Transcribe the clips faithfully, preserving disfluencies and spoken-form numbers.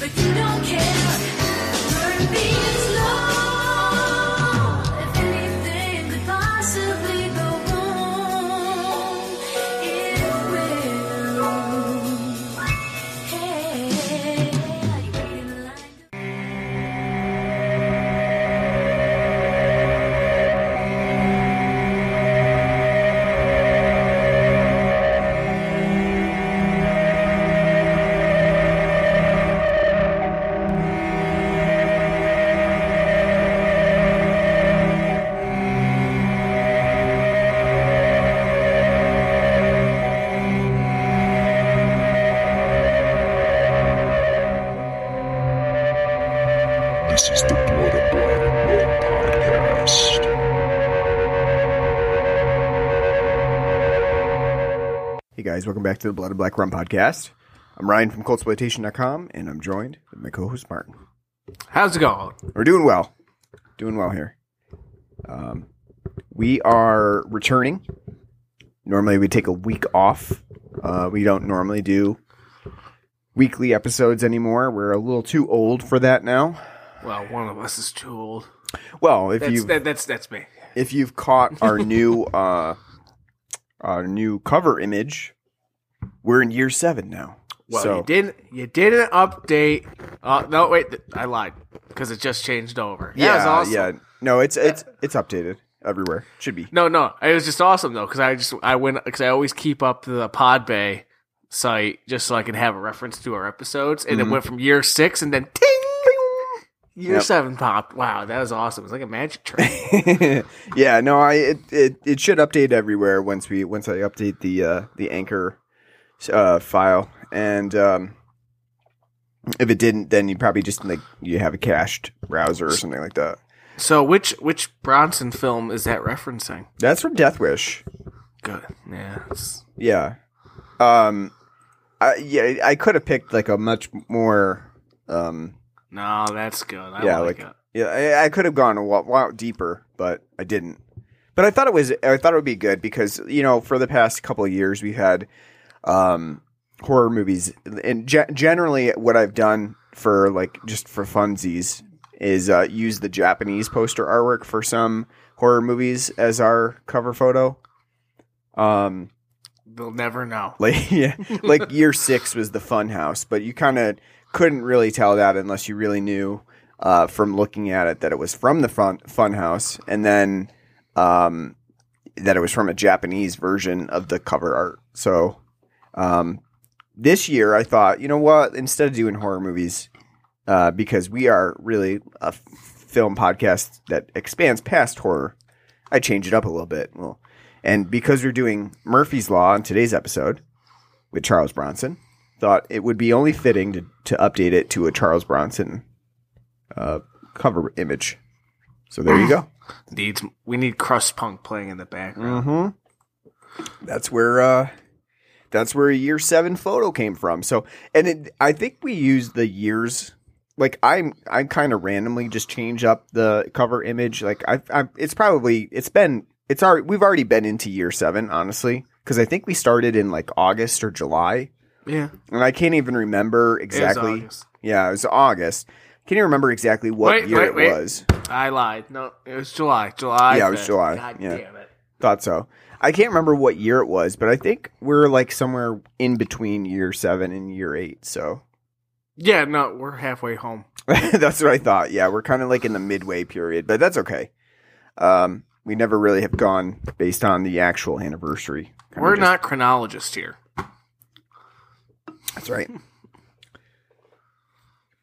but you don't care. Murphy's Law. If anything could possibly go wrong, it will. Welcome back to the Blood and Black Rum podcast. I'm Ryan from Coltsploitation dot com, and I'm joined with my co-host Martin. How's it going? We're doing well. Doing well here. Um, we are returning. Normally we take a week off. Uh, we don't normally do weekly episodes anymore. We're a little too old for that now. Well, one of us is too old. Well, if you that, that's that's me. If you've caught our new uh, our new cover image. We're in year seven now. Well, so. you didn't you didn't update. Uh, no, wait, th- I lied because it just changed over. Yeah, yeah, it was awesome. yeah. No, it's it's it's updated everywhere. Should be. No, no, it was just awesome though because I just I went because I always keep up the Pod Bay site just so I can have a reference to our episodes, and mm-hmm. it went from year six and then ting, ting year yep. seven popped. Wow, that was awesome. It's like a magic trick. yeah, no, I it, it it should update everywhere once we once I update the uh, the anchor. Uh, file and um, if it didn't, then you probably just like you have a cached browser or something like that. So which which Bronson film is that referencing? That's from Death Wish. Good, yeah, yeah. Um, I yeah, I could have picked like a much more. Um, no, that's good. I yeah, like, like it. yeah, I, I could have gone a lot, lot deeper, but I didn't. But I thought it was I thought it would be good because you know for the past couple of years we had. Um, horror movies and ge- generally what I've done for like just for funsies is uh, use the Japanese poster artwork for some horror movies as our cover photo. Um, they'll never know. Like yeah, like year six was the Fun House, but you kind of couldn't really tell that unless you really knew uh, from looking at it that it was from the fun Fun House, and then um, that it was from a Japanese version of the cover art. So. Um, this year I thought, you know what, instead of doing horror movies, uh, because we are really a f- film podcast that expands past horror, I change it up a little bit. Well, and because we're doing Murphy's Law on today's episode with Charles Bronson, thought it would be only fitting to, to update it to a Charles Bronson, uh, cover image. So there you go. Needs, we need crust punk playing in the background. Mm-hmm. That's where, uh. That's where a year seven photo came from. So, and it, I think we used the years. Like I'm, I kind of randomly just change up the cover image. Like I, I, it's probably it's been it's already we've already been into year seven, honestly, because I think we started in like August or July. Yeah, and I can't even remember exactly. It was August. Yeah, it was August. Can't even remember exactly what wait, year wait, wait. it was. I lied. No, it was July. July. Yeah, it was July. God yeah. damn it. Thought so. I can't remember what year it was, but I think we're like somewhere in between year seven and year eight. So, yeah, no, we're halfway home. That's what I thought. Yeah, we're kind of like in the midway period, but that's okay. Um, we never really have gone based on the actual anniversary. Kinda we're just... not chronologists here. That's right.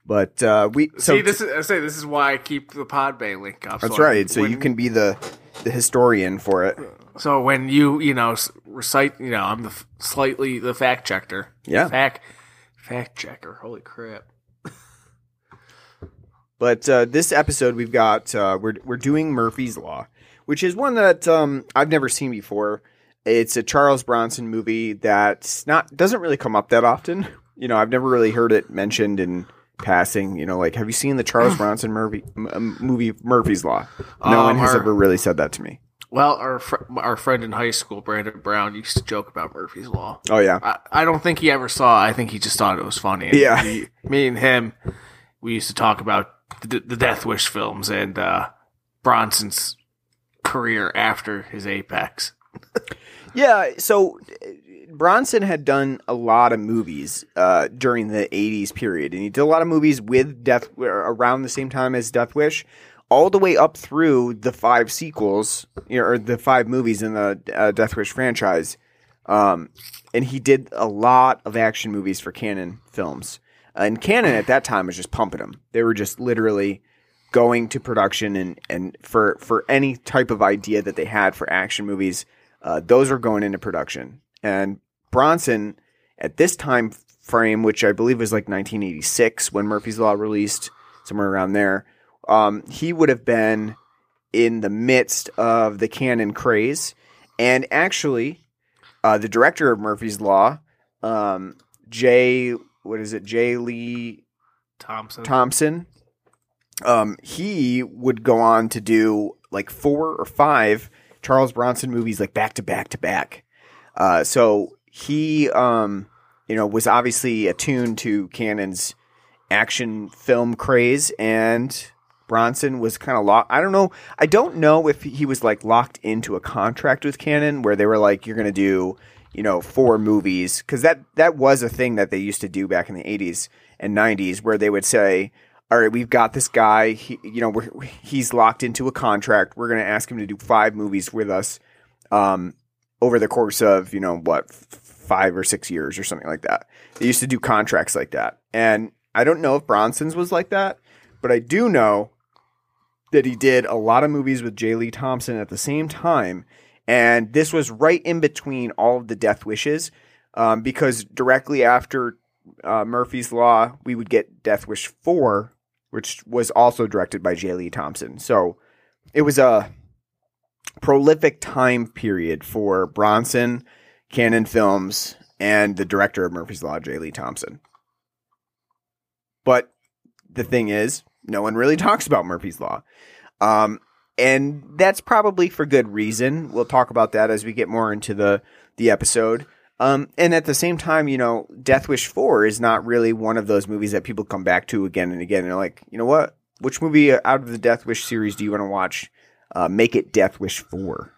But uh, we so see this is I say this is why I keep the Pod Bay link up. That's so right. I, so when... you can be the the historian for it. So when you, you know, recite, you know, I'm the f- slightly the fact checker. Yeah. Fact, fact checker. Holy crap. But uh, this episode we've got, uh, we're we're doing Murphy's Law, which is one that um, I've never seen before. It's a Charles Bronson movie that's not, doesn't really come up that often. You know, I've never really heard it mentioned in passing. You know, like, have you seen the Charles Bronson Murphy, m- movie Murphy's Law? No um, one has our- ever really said that to me. Well, our fr- our friend in high school, Brandon Brown, used to joke about Murphy's Law. Oh, yeah. I, I don't think he ever saw it. I think he just thought it was funny. And yeah. He, me and him, we used to talk about the, the Death Wish films and uh, Bronson's career after his apex. Yeah, so Bronson had done a lot of movies uh, during the eighties period, and he did a lot of movies with Death around the same time as Death Wish, all the way up through the five sequels, you know, or the five movies in the uh, Death Wish franchise. Um, and he did a lot of action movies for Cannon Films. And Cannon at that time was just pumping them. They were just literally going to production and, and for, for any type of idea that they had for action movies, uh, those were going into production. And Bronson at this time frame, which I believe was like nineteen eighty-six when Murphy's Law released, somewhere around there, um, he would have been in the midst of the Cannon craze. And actually, uh, the director of Murphy's Law, um, J. What is it? J. Lee Thompson. Thompson. Um, he would go on to do like four or five Charles Bronson movies, like back to back to back. Uh, so he, um, you know, was obviously attuned to Cannon's action film craze, and Bronson was kind of locked. I don't know. I don't know if he was like locked into a contract with Cannon where they were like, "You're going to do," you know, four movies, because that, that was a thing that they used to do back in the eighties and nineties where they would say, all right, we've got this guy, he, you know, we're, he's locked into a contract. We're going to ask him to do five movies with us um, over the course of, you know, what, f- five or six years or something like that. They used to do contracts like that. And I don't know if Bronson's was like that, but I do know that he did a lot of movies with J. Lee Thompson at the same time. And this was right in between all of the Death Wishes, um, because directly after uh, Murphy's Law, we would get Death Wish Four, which was also directed by J. Lee Thompson. So it was a prolific time period for Bronson, Cannon Films, and the director of Murphy's Law, J. Lee Thompson. But the thing is, no one really talks about Murphy's Law. Um And that's probably for good reason. We'll talk about that as we get more into the, the episode. Um, and at the same time, you know, Death Wish four is not really one of those movies that people come back to again and again. And they're like, you know what? Which movie out of the Death Wish series do you want to watch? Uh, make it Death Wish four.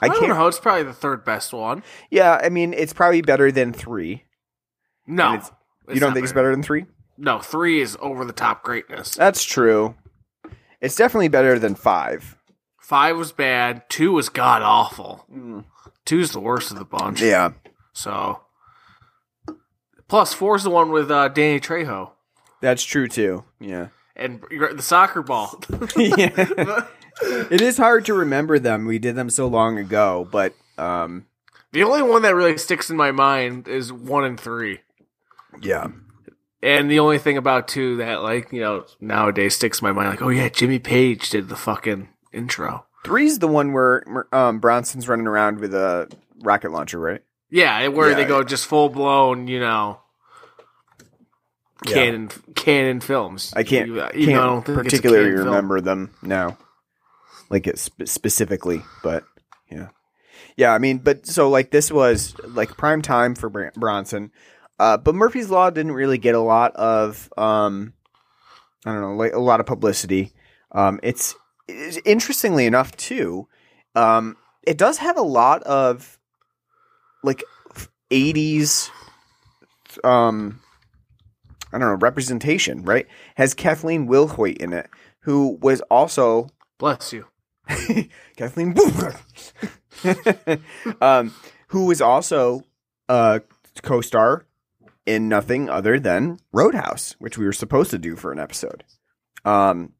I, I don't can't... know. It's probably the third best one. Yeah, I mean, it's probably better than three. No. It's, it's you don't think better. It's better than three? No, three is over-the-top greatness. That's true. It's definitely better than five. Five was bad. Two was god awful. Mm. Two's the worst of the bunch. Yeah. So, plus four's the one with uh, Danny Trejo. That's true too. Yeah. And the soccer ball. Yeah. It is hard to remember them. We did them so long ago, but um, the only one that really sticks in my mind is one and three. Yeah. And the only thing about two that, like, you know, nowadays sticks in my mind, like, oh yeah, Jimmy Page did the fucking intro. Three's the one where um, Bronson's running around with a rocket launcher, right? Yeah, where yeah, they go yeah. just full blown, you know, Cannon yeah. Cannon films. I can't, you, you can't know, I don't particularly remember film. them now, like it sp- specifically, but yeah, yeah. I mean, but so like this was like prime time for Br- Bronson. Uh, but Murphy's Law didn't really get a lot of, um, I don't know, like a lot of publicity. Um, it's, it's interestingly enough too. Um, it does have a lot of like eighties, um, I don't know, representation. Right? Has Kathleen Wilhoite in it, who was also bless you, Kathleen, um, who was also a co-star in nothing other than Roadhouse, which we were supposed to do for an episode, um,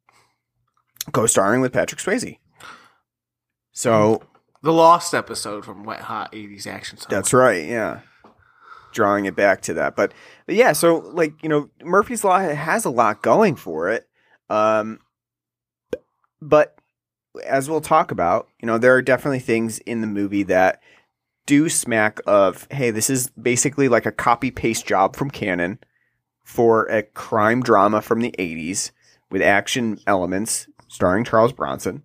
co-starring with Patrick Swayze. So the lost episode from Wet Hot eighties Action. Somewhere. That's right. Yeah. Drawing it back to that. But, but yeah, so like, you know, Murphy's Law has a lot going for it. Um, but as we'll talk about, you know, there are definitely things in the movie that do smack of, hey, this is basically like a copy paste job from Cannon for a crime drama from the eighties with action elements starring Charles Bronson.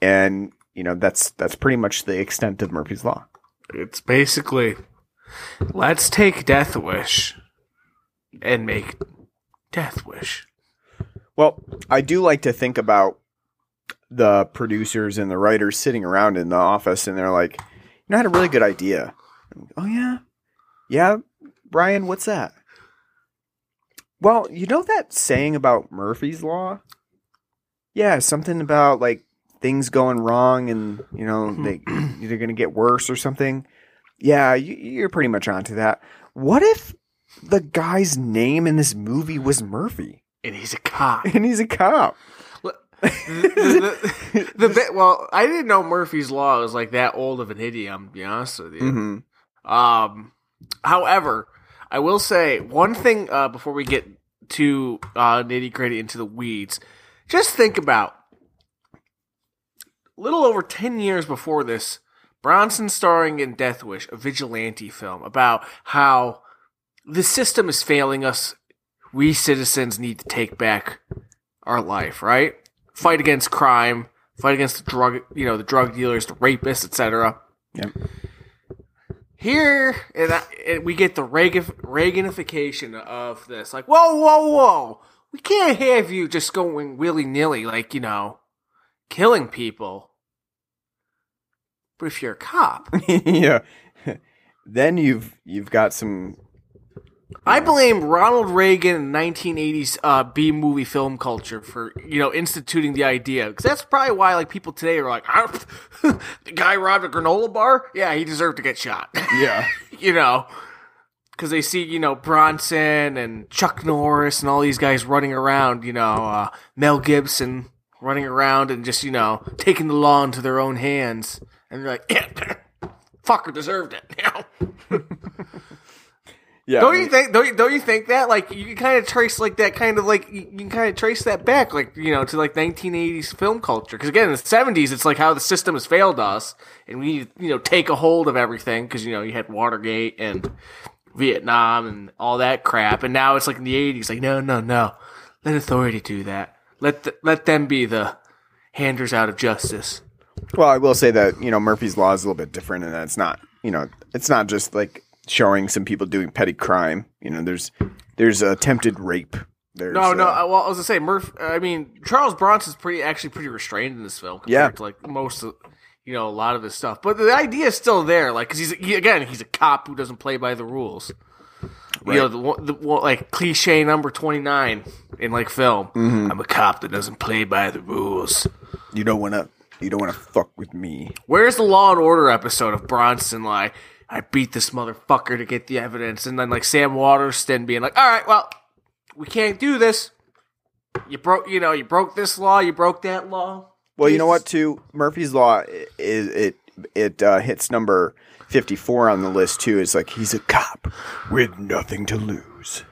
And you know, that's that's pretty much the extent of Murphy's Law. It's basically, let's take Death Wish and make Death Wish. Well, I do like to think about the producers and the writers sitting around in the office, and they're like, you know, I had a really good idea. Oh, yeah? Yeah, Brian, what's that? Well, you know that saying about Murphy's Law? Yeah, something about, like, things going wrong and, you know, they, they're going to get worse or something. Yeah, you, you're pretty much onto that. What if the guy's name in this movie was Murphy? And he's a cop. And he's a cop. the, the, the, the bit, well, I didn't know Murphy's Law was like that old of an idiom, to be honest with you. Mm-hmm. Um, however, I will say one thing uh, before we get too uh, nitty-gritty into the weeds. Just think about a little over ten years before this, Bronson starring in Death Wish, a vigilante film about how the system is failing us. We citizens need to take back our life, right? Fight against crime, fight against the drug, you know, the drug dealers, the rapists, et cetera. Yep. Here, and, I, and we get the Reagan, Reaganification of this. Like, whoa, whoa, whoa. We can't have you just going willy-nilly, like, you know, killing people. But if you're a cop. Yeah. Then you've you've got some... I blame Ronald Reagan and nineteen eighties uh, B-movie film culture for, you know, instituting the idea. Because that's probably why, like, people today are like, the guy robbed a granola bar? Yeah, he deserved to get shot. Yeah. You know, because they see, you know, Bronson and Chuck Norris and all these guys running around, you know, uh, Mel Gibson running around and just, you know, taking the law into their own hands. And they're like, yeah, fucker deserved it, you know? Yeah, don't I mean, you think? Don't you, don't you think that? Like, you can kind of trace like that kind of like you can kind of trace that back, like, you know, to like nineteen eighties film culture. Because again, in the seventies, it's like how the system has failed us, and we need to, you know, take a hold of everything. Because, you know, you had Watergate and Vietnam and all that crap, and now it's like in the eighties, like no, no, no, let authority do that. Let the, let them be the handers out of justice. Well, I will say that, you know, Murphy's Law is a little bit different, and that's not, you know, it's not just like showing some people doing petty crime. You know, there's there's attempted rape. There's, no, no. Uh, well, I was gonna say Murph. I mean, Charles Bronson's pretty actually pretty restrained in this film compared yeah. to like most of, you know, a lot of his stuff. But the idea is still there, like, because he's he, again he's a cop who doesn't play by the rules. Right. You know, the, the like cliche number twenty-nine in like film. Mm-hmm. I'm a cop that doesn't play by the rules. You don't wanna. You don't wanna fuck with me. Where's the Law and Order episode of Bronson like? I beat this motherfucker to get the evidence. And then, like, Sam Waterston being like, all right, well, we can't do this. You broke, you know, you broke this law. You broke that law. Well, Jesus. You know what, too? Murphy's Law, is it it uh, hits number fifty-four on the list, too. It's like, he's a cop with nothing to lose.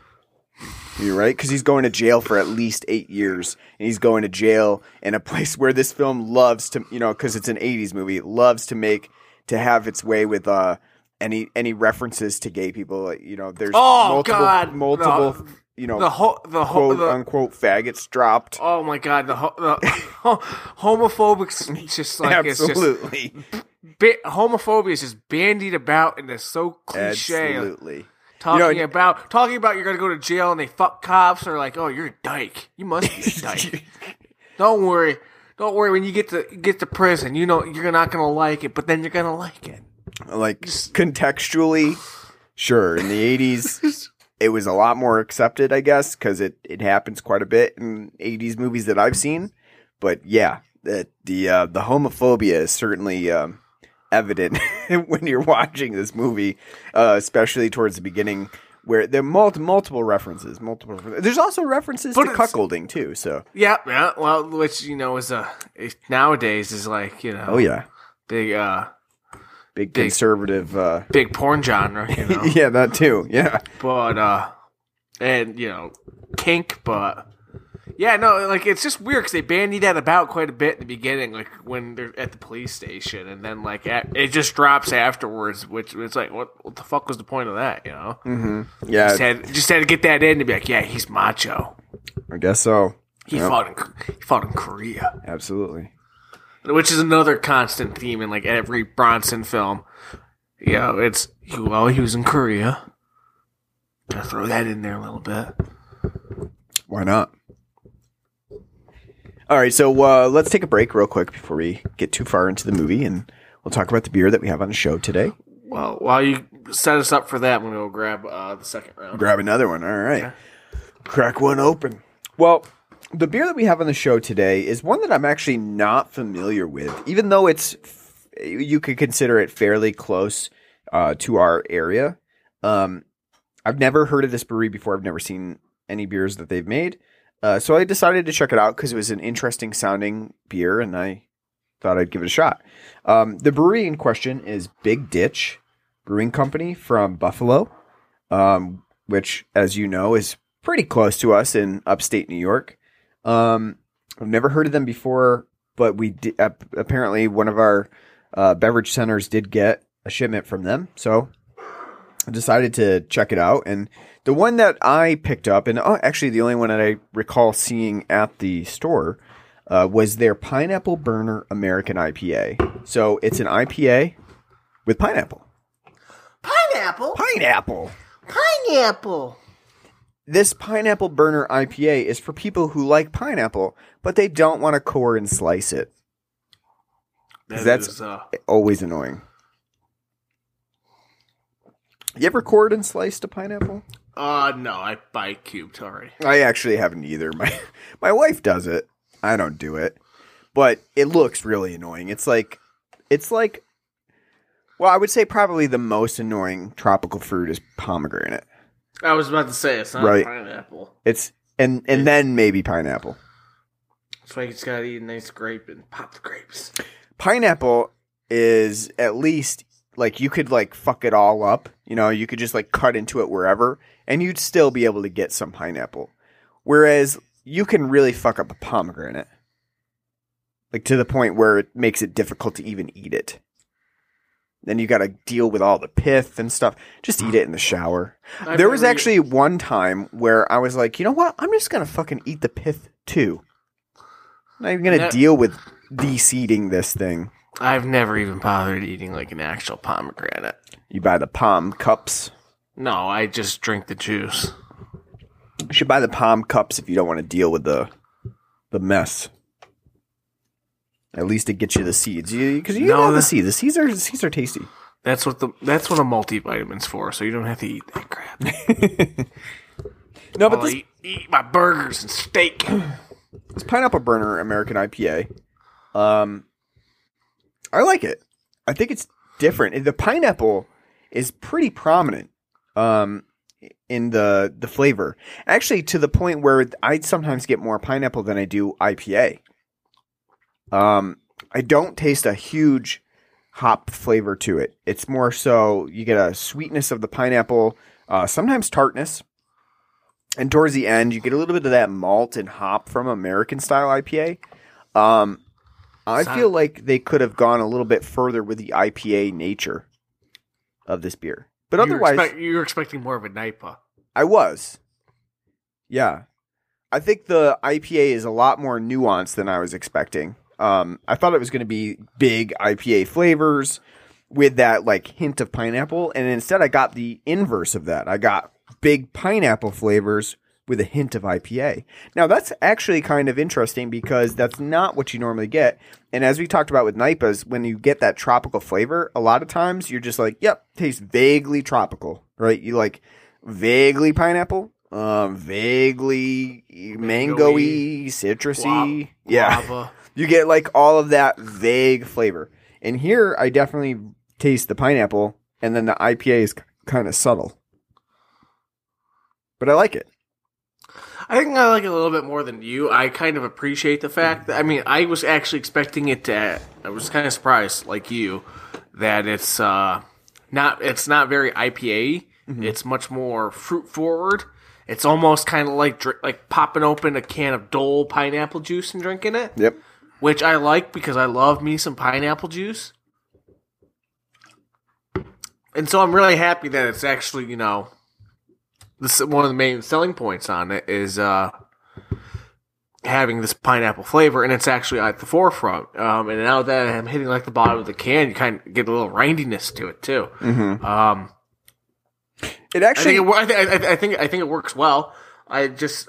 You're right? Because he's going to jail for at least eight years. And he's going to jail in a place where this film loves to, you know, because it's an eighties movie, it loves to make, to have its way with, uh, Any any references to gay people, you know, there's oh, multiple, God. multiple no. you know, the ho- the ho- quote, the, unquote, faggots dropped. Oh, my God. The, ho- the ho- homophobic is just like, absolutely. It's just, b- homophobia is just bandied about, and it's so cliche. Absolutely. Talking you know, about, talking about you're going to go to jail, and they fuck cops, and they're like, oh, you're a dyke. You must be a dyke. Don't worry. Don't worry. When you get to, get to prison, you know, you're not going to like it, but then you're going to like it. Like, contextually, sure, in the eighties, it was a lot more accepted, I guess, because it, it happens quite a bit in eighties movies that I've seen. But, yeah, the the, uh, the homophobia is certainly um, evident when you're watching this movie, uh, especially towards the beginning, where there are mul- multiple references. Multiple. There's also references but to cuckolding, too. So yeah, yeah, well, which, you know, is a, it, nowadays is like, you know. Oh, yeah. Big, uh. Big, big conservative, uh, big porn genre, you know? Yeah, that too. Yeah, but uh, and you know, kink, but yeah, no, like it's just weird because they bandy that about quite a bit in the beginning, like when they're at the police station, and then like at, it just drops afterwards, which it's like, what, what the fuck was the point of that, you know? Mm-hmm. Yeah, just had, just had to get that in to be like, yeah, he's macho. I guess so. He yep. fought in, he fought in Korea. Absolutely. which is another constant theme in like every Bronson film. You know, it's, well, he was in Korea. Gotta throw that in there a little bit. Why not? All right, so uh, let's take a break real quick before we get too far into the movie, and we'll talk about the beer that we have on the show today. Well, while you set us up for that, we'll go grab uh, the second round. Grab another one. All right. Yeah. Crack one open. Well, the beer that we have on the show today is one that I'm actually not familiar with, even though it's you could consider it fairly close uh, to our area. Um, I've never heard of this brewery before. I've never seen any beers that they've made. Uh, so I decided to check it out because it was an interesting sounding beer, and I thought I'd give it a shot. Um, the brewery in question is Big Ditch Brewing Company from Buffalo, um, which, as you know, is pretty close to us in upstate New York. Um, I've never heard of them before, but we di- apparently one of our uh, beverage centers did get a shipment from them, so I decided to check it out. And the one that I picked up, and oh, actually the only one that I recall seeing at the store, uh, was their Pineapple Burner American I P A. So it's an I P A with pineapple. Pineapple? Pineapple. Pineapple. This Pineapple Burner I P A is for people who like pineapple, but they don't want to core and slice it. That that's is, uh... always annoying. You ever cored and sliced a pineapple? Uh, no, I buy cubed already. I actually haven't either. My my wife does it. I don't do it. But it looks really annoying. It's like, it's like, well, I would say probably the most annoying tropical fruit is pomegranate. I was about to say, it's not right. Pineapple. It's, and, and then maybe pineapple. That's why you just gotta eat a nice grape and pop the grapes. Pineapple is at least... Like, you could, like, fuck it all up. You know, you could just, like, cut into it wherever, and you'd still be able to get some pineapple. Whereas, you can really fuck up a pomegranate. Like, to the point where it makes it difficult to even eat it. Then you gotta deal with all the pith and stuff. Just eat it in the shower. I there was actually it. one time where I was like, you know what? I'm just gonna fucking eat the pith, too. I'm not even gonna that- deal with de-seeding this thing. I've never even bothered eating, like, an actual pomegranate. You buy the palm cups? No, I just drink the juice. You should buy the palm cups if you don't want to deal with the the mess. At least it gets you the seeds. Because you, you no, have the seeds. The seeds are, the seeds are tasty. That's what the that's what a multivitamin's for, so you don't have to eat that crap. no, I'll but this... eat, eat my burgers and steak. This Pineapple Burner American I P A... Um... I like it. I think it's different. The pineapple is pretty prominent um, in the the flavor. Actually, to the point where I sometimes get more pineapple than I do I P A. Um, I don't taste a huge hop flavor to it. It's more so you get a sweetness of the pineapple, uh, sometimes tartness. And towards the end, you get a little bit of that malt and hop from American-style I P A. Um I feel like they could have gone a little bit further with the I P A nature of this beer. But you otherwise... Were expect, you were expecting more of an I P A. I was. Yeah. I think the I P A is a lot more nuanced than I was expecting. Um, I thought it was going to be big I P A flavors with that like hint of pineapple. And instead, I got the inverse of that. I got big pineapple flavors with a hint of I P A. Now, that's actually kind of interesting because that's not what you normally get. And as we talked about with N I P As, when you get that tropical flavor, a lot of times you're just like, yep, tastes vaguely tropical, right? You like vaguely pineapple, um, vaguely mango-y, citrusy. Guava. Yeah. You get like all of that vague flavor. And here I definitely taste the pineapple, and then the I P A is kind of subtle. But I like it. I think I like it a little bit more than you. I kind of appreciate the fact that, I mean, I was actually expecting it to, I was kind of surprised, like you, that it's uh, not it's not very I P A. Mm-hmm. It's much more fruit forward. It's almost kind of like like popping open a can of Dole pineapple juice and drinking it. Yep. Which I like because I love me some pineapple juice. And so I'm really happy that it's actually, you know, this, one of the main selling points on it is uh, having this pineapple flavor, and it's actually at the forefront. Um, and now that I'm hitting like the bottom of the can, you kind of get a little rindiness to it too. Mm-hmm. Um, it actually, I think it, I, th- I think, I think it works well. I just,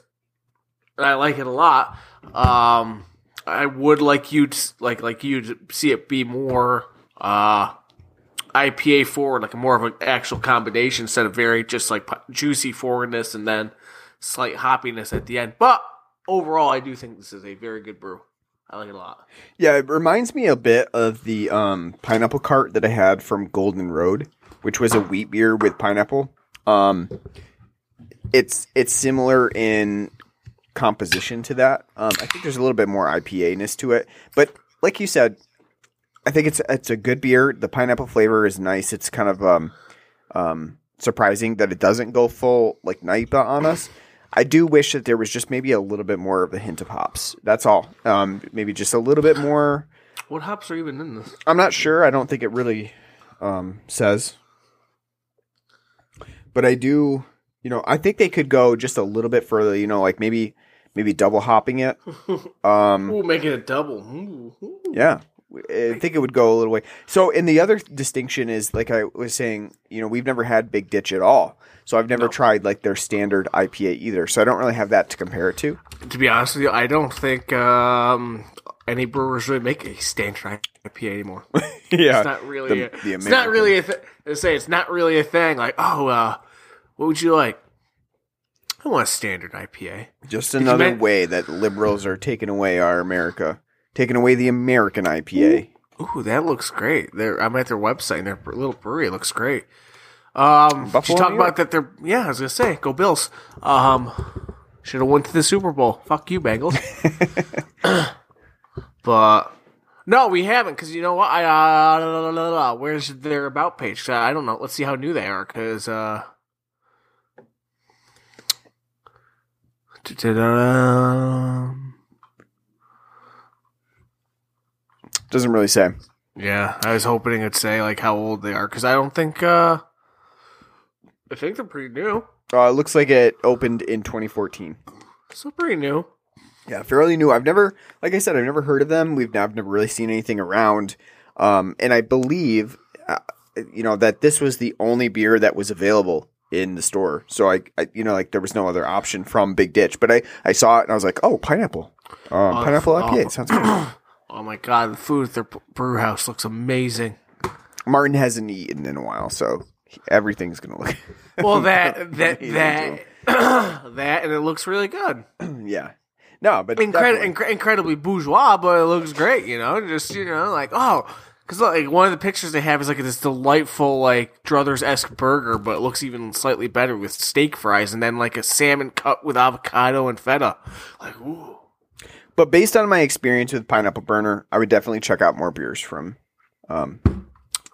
I like it a lot. Um, I would like you to like, like you to see it be more, uh, I P A forward, like more of an actual combination instead of very just like juicy forwardness and then slight hoppiness at the end. But overall, I do think this is a very good brew. I like it a lot. Yeah, it reminds me a bit of the um, pineapple cart that I had from Golden Road, which was a wheat beer with pineapple. Um, it's it's similar in composition to that. Um, I think there's a little bit more I P A-ness to it. But like you said, I think it's it's a good beer. The pineapple flavor is nice. It's kind of um, um, surprising that it doesn't go full like N I P A on us. I do wish that there was just maybe a little bit more of a hint of hops. That's all. Um, maybe just a little bit more. What hops are even in this? I'm not sure. I don't think it really um, says. But I do, you know, I think they could go just a little bit further, you know, like maybe maybe double hopping it. Um, Ooh, make it a double. Ooh, ooh. Yeah. I think it would go a little way. So, and the other distinction is, like I was saying, you know, we've never had Big Ditch at all. So I've never no. tried like their standard I P A either. So I don't really have that to compare it to. To be honest with you, I don't think um, any brewers really make a standard I P A anymore. yeah, it's not really. The, a, the it's not really a. Th- I say it's not really a thing. Like, oh, uh, what would you like? I want a standard I P A. Just another meant- way that liberals are taking away our America. Taking away the American I P A. Ooh, ooh, that looks great. They're, I'm at their website, and their little brewery looks great. Um, Buffalo, she talked about that they're – yeah, I was going to say, go Bills. Um, should have went to the Super Bowl. Fuck you, Bengals. But no, we haven't because you know what? I, uh, la, la, la, la, where's their About page? I don't know. Let's see how new they are because uh, – doesn't really say. Yeah, I was hoping it'd say like how old they are because I don't think. Uh, I think they're pretty new. Uh, it looks like it opened in twenty fourteen. So pretty new. Yeah, fairly new. I've never, like I said, I've never heard of them. We've I've never really seen anything around. Um, and I believe, uh, you know, that this was the only beer that was available in the store. So I, I, you know, like there was no other option from Big Ditch. But I, I saw it and I was like, oh, pineapple, um, uh, pineapple uh, I P A. It sounds good. Oh my god, the food at their brew house looks amazing. Martin hasn't eaten in a while, so everything's gonna look well. That that that that, and it looks really good. Yeah, no, but Incredi- inc- incredibly bourgeois, but it looks great. You know, just you know, like oh, because like one of the pictures they have is like this delightful like Druthers-esque burger, but it looks even slightly better with steak fries, and then like a salmon cut with avocado and feta. Like ooh. But based on my experience with Pineapple Burner, I would definitely check out more beers from um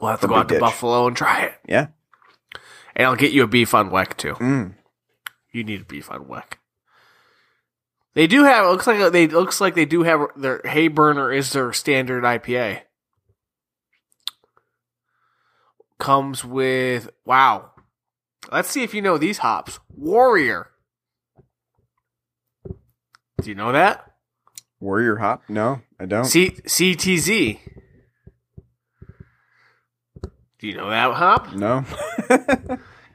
we'll have to go out to Buffalo and try it. Yeah. And I'll get you a beef on W E C, too. Mm. You need a beef on W E C. They do have it looks like they looks like they do have their Hay Burner is their standard I P A. Comes with wow. Let's see if you know these hops. Warrior. Do you know that? Warrior hop? No, I don't. C- CTZ. Do you know that hop? No.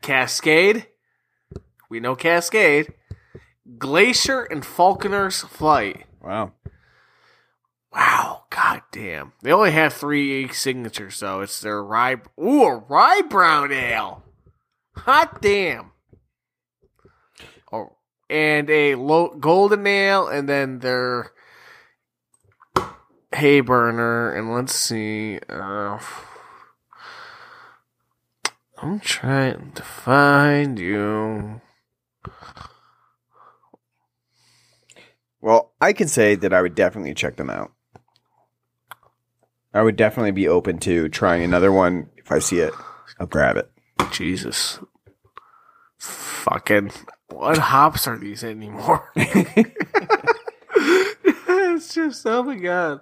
Cascade. We know Cascade. Glacier and Falconer's Flight. Wow. Wow. God damn. They only have three signatures, though. It's their rye. Ooh, a rye brown ale. Hot damn. Oh, and a low golden ale, and then their Hay Burner, and let's see. Uh, I'm trying to find you. Well, I can say that I would definitely check them out. I would definitely be open to trying another one. If I see it, I'll grab it. Jesus. Fucking. What hops are these anymore? It's just, oh my god.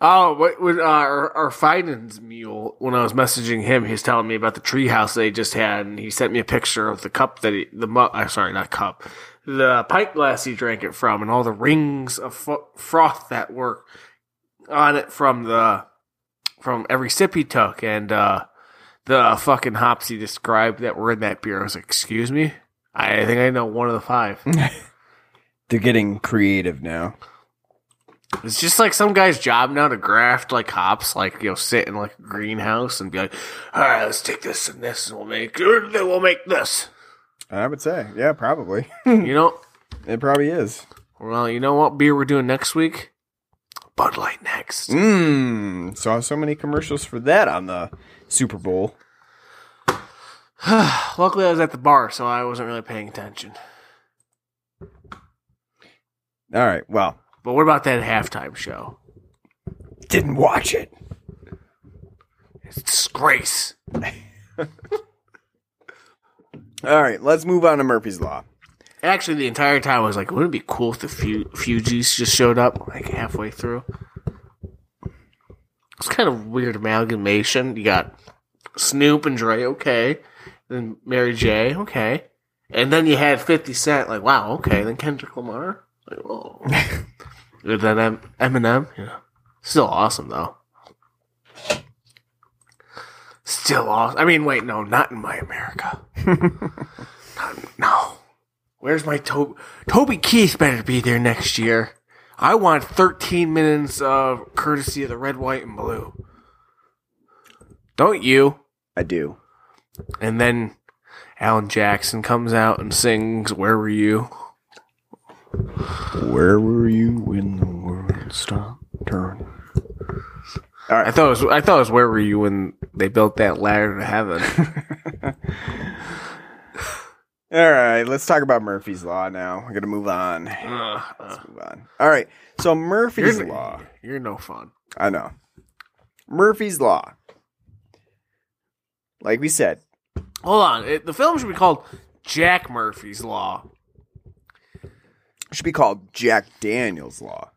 Oh, what would uh, our, our Finan's mule, when I was messaging him, he's telling me about the treehouse they just had, and he sent me a picture of the cup that he, the mug, I'm sorry, not cup, the pint glass he drank it from, and all the rings of fro- froth that were on it from the from every sip he took, and uh, the fucking hops he described that were in that beer. I was like, excuse me? I think I know one of the five. They're getting creative now. It's just like some guy's job now to graft like hops, like, you know, sit in like a greenhouse and be like, all right, let's take this and this, and we'll make then we'll make this. I would say, yeah, probably. You know, it probably is. Well, you know what beer we're doing next week? Bud Light next. Mmm. Saw so many commercials for that on the Super Bowl. Luckily, I was at the bar, so I wasn't really paying attention. All right, well. But what about that halftime show? Didn't watch it. It's a disgrace. All right, let's move on to Murphy's Law. Actually, the entire time I was like, wouldn't it be cool if the Fu- Fugees just showed up like halfway through? It's kind of weird amalgamation. You got Snoop and Dre, okay. Then Mary J, okay. And then you had fifty Cent, like, wow, okay. Then Kendrick Lamar. Like, whoa. And then M- Eminem. Yeah. Still awesome, though. Still awesome. I mean, wait, no, not in my America. Not, no. Where's my Toby? Toby Keith better be there next year. I want thirteen minutes of courtesy of the red, white, and blue. Don't you? I do. And then Alan Jackson comes out and sings, Where Were You? Where were you when the world stopped turning? All right. I thought it was, I thought it was where were you when they built that ladder to heaven. All right, let's talk about Murphy's Law now. We're gonna move on. Uh, let's move on. All right, so Murphy's you're, Law. You're no fun. I know. Murphy's Law. Like we said. Hold on. It, the film should be called Jack Murphy's Law. It should be called Jack Daniel's Law.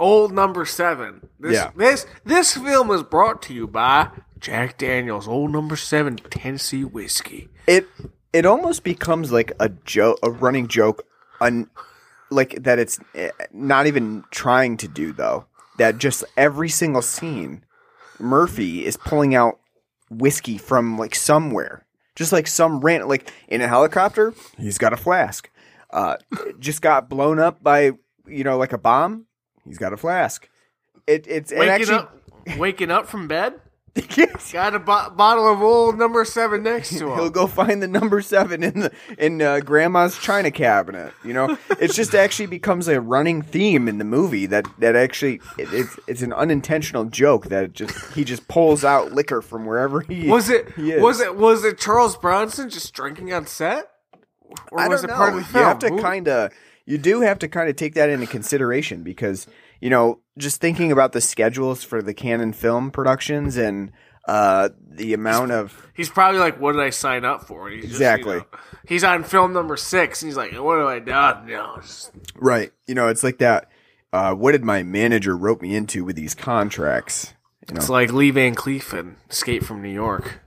Old Number seven. This, yeah. This this film is brought to you by Jack Daniel's Old Number seven Tennessee Whiskey. It it almost becomes like a joke, a running joke, un, like that it's not even trying to do, though. That just every single scene, Murphy is pulling out whiskey from like somewhere. Just like some rant, like in a helicopter, he's got a flask. Uh, just got blown up by, you know, like a bomb. He's got a flask. It, it's waking, it actually... up, waking up from bed? Yes. Got a bo- bottle of Old Number seven next to him. He'll go find the Number seven in the in uh, Grandma's china cabinet. You know, it just actually becomes a running theme in the movie that, that actually it, it's it's an unintentional joke that it just he just pulls out liquor from wherever he was. It he is. was it was it Charles Bronson just drinking on set? Or I was don't it know. Part of the film? You have to kind of, you do have to kind of take that into consideration because, you know, just thinking about the schedules for the Cannon film productions and uh, the amount he's, of, he's probably like, "What did I sign up for?" He's exactly. Just, you know, he's on film number six, and he's like, "What have I done?" You know, just... Right. You know, it's like that. Uh, what did my manager rope me into with these contracts? You know? It's like Lee Van Cleef and Escape from New York.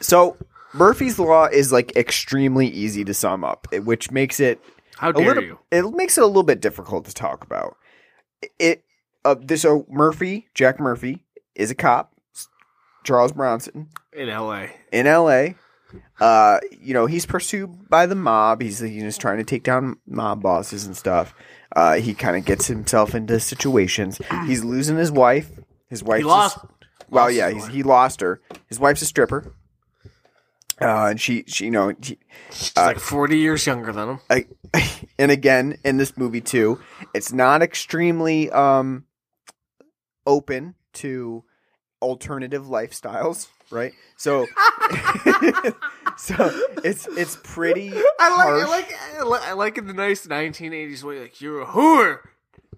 So. Murphy's Law is like extremely easy to sum up, which makes it how dare a little, you? It makes it a little bit difficult to talk about. It uh, this so Murphy, Jack Murphy, is a cop. Charles Bronson in L A in L A Uh, you know, he's pursued by the mob. He's he's trying to take down mob bosses and stuff. Uh, he kind of gets himself into situations. He's losing his wife. His wife he lost. A, well, lost yeah, he's, he lost her. His wife's a stripper. Uh, and she, she, you know, she, she's uh, like forty years younger than him. I, and again, in this movie too, it's not extremely um, open to alternative lifestyles, right? So, so it's it's pretty. I like, I like, I like in the nice nineteen eighties way, like you're a whore.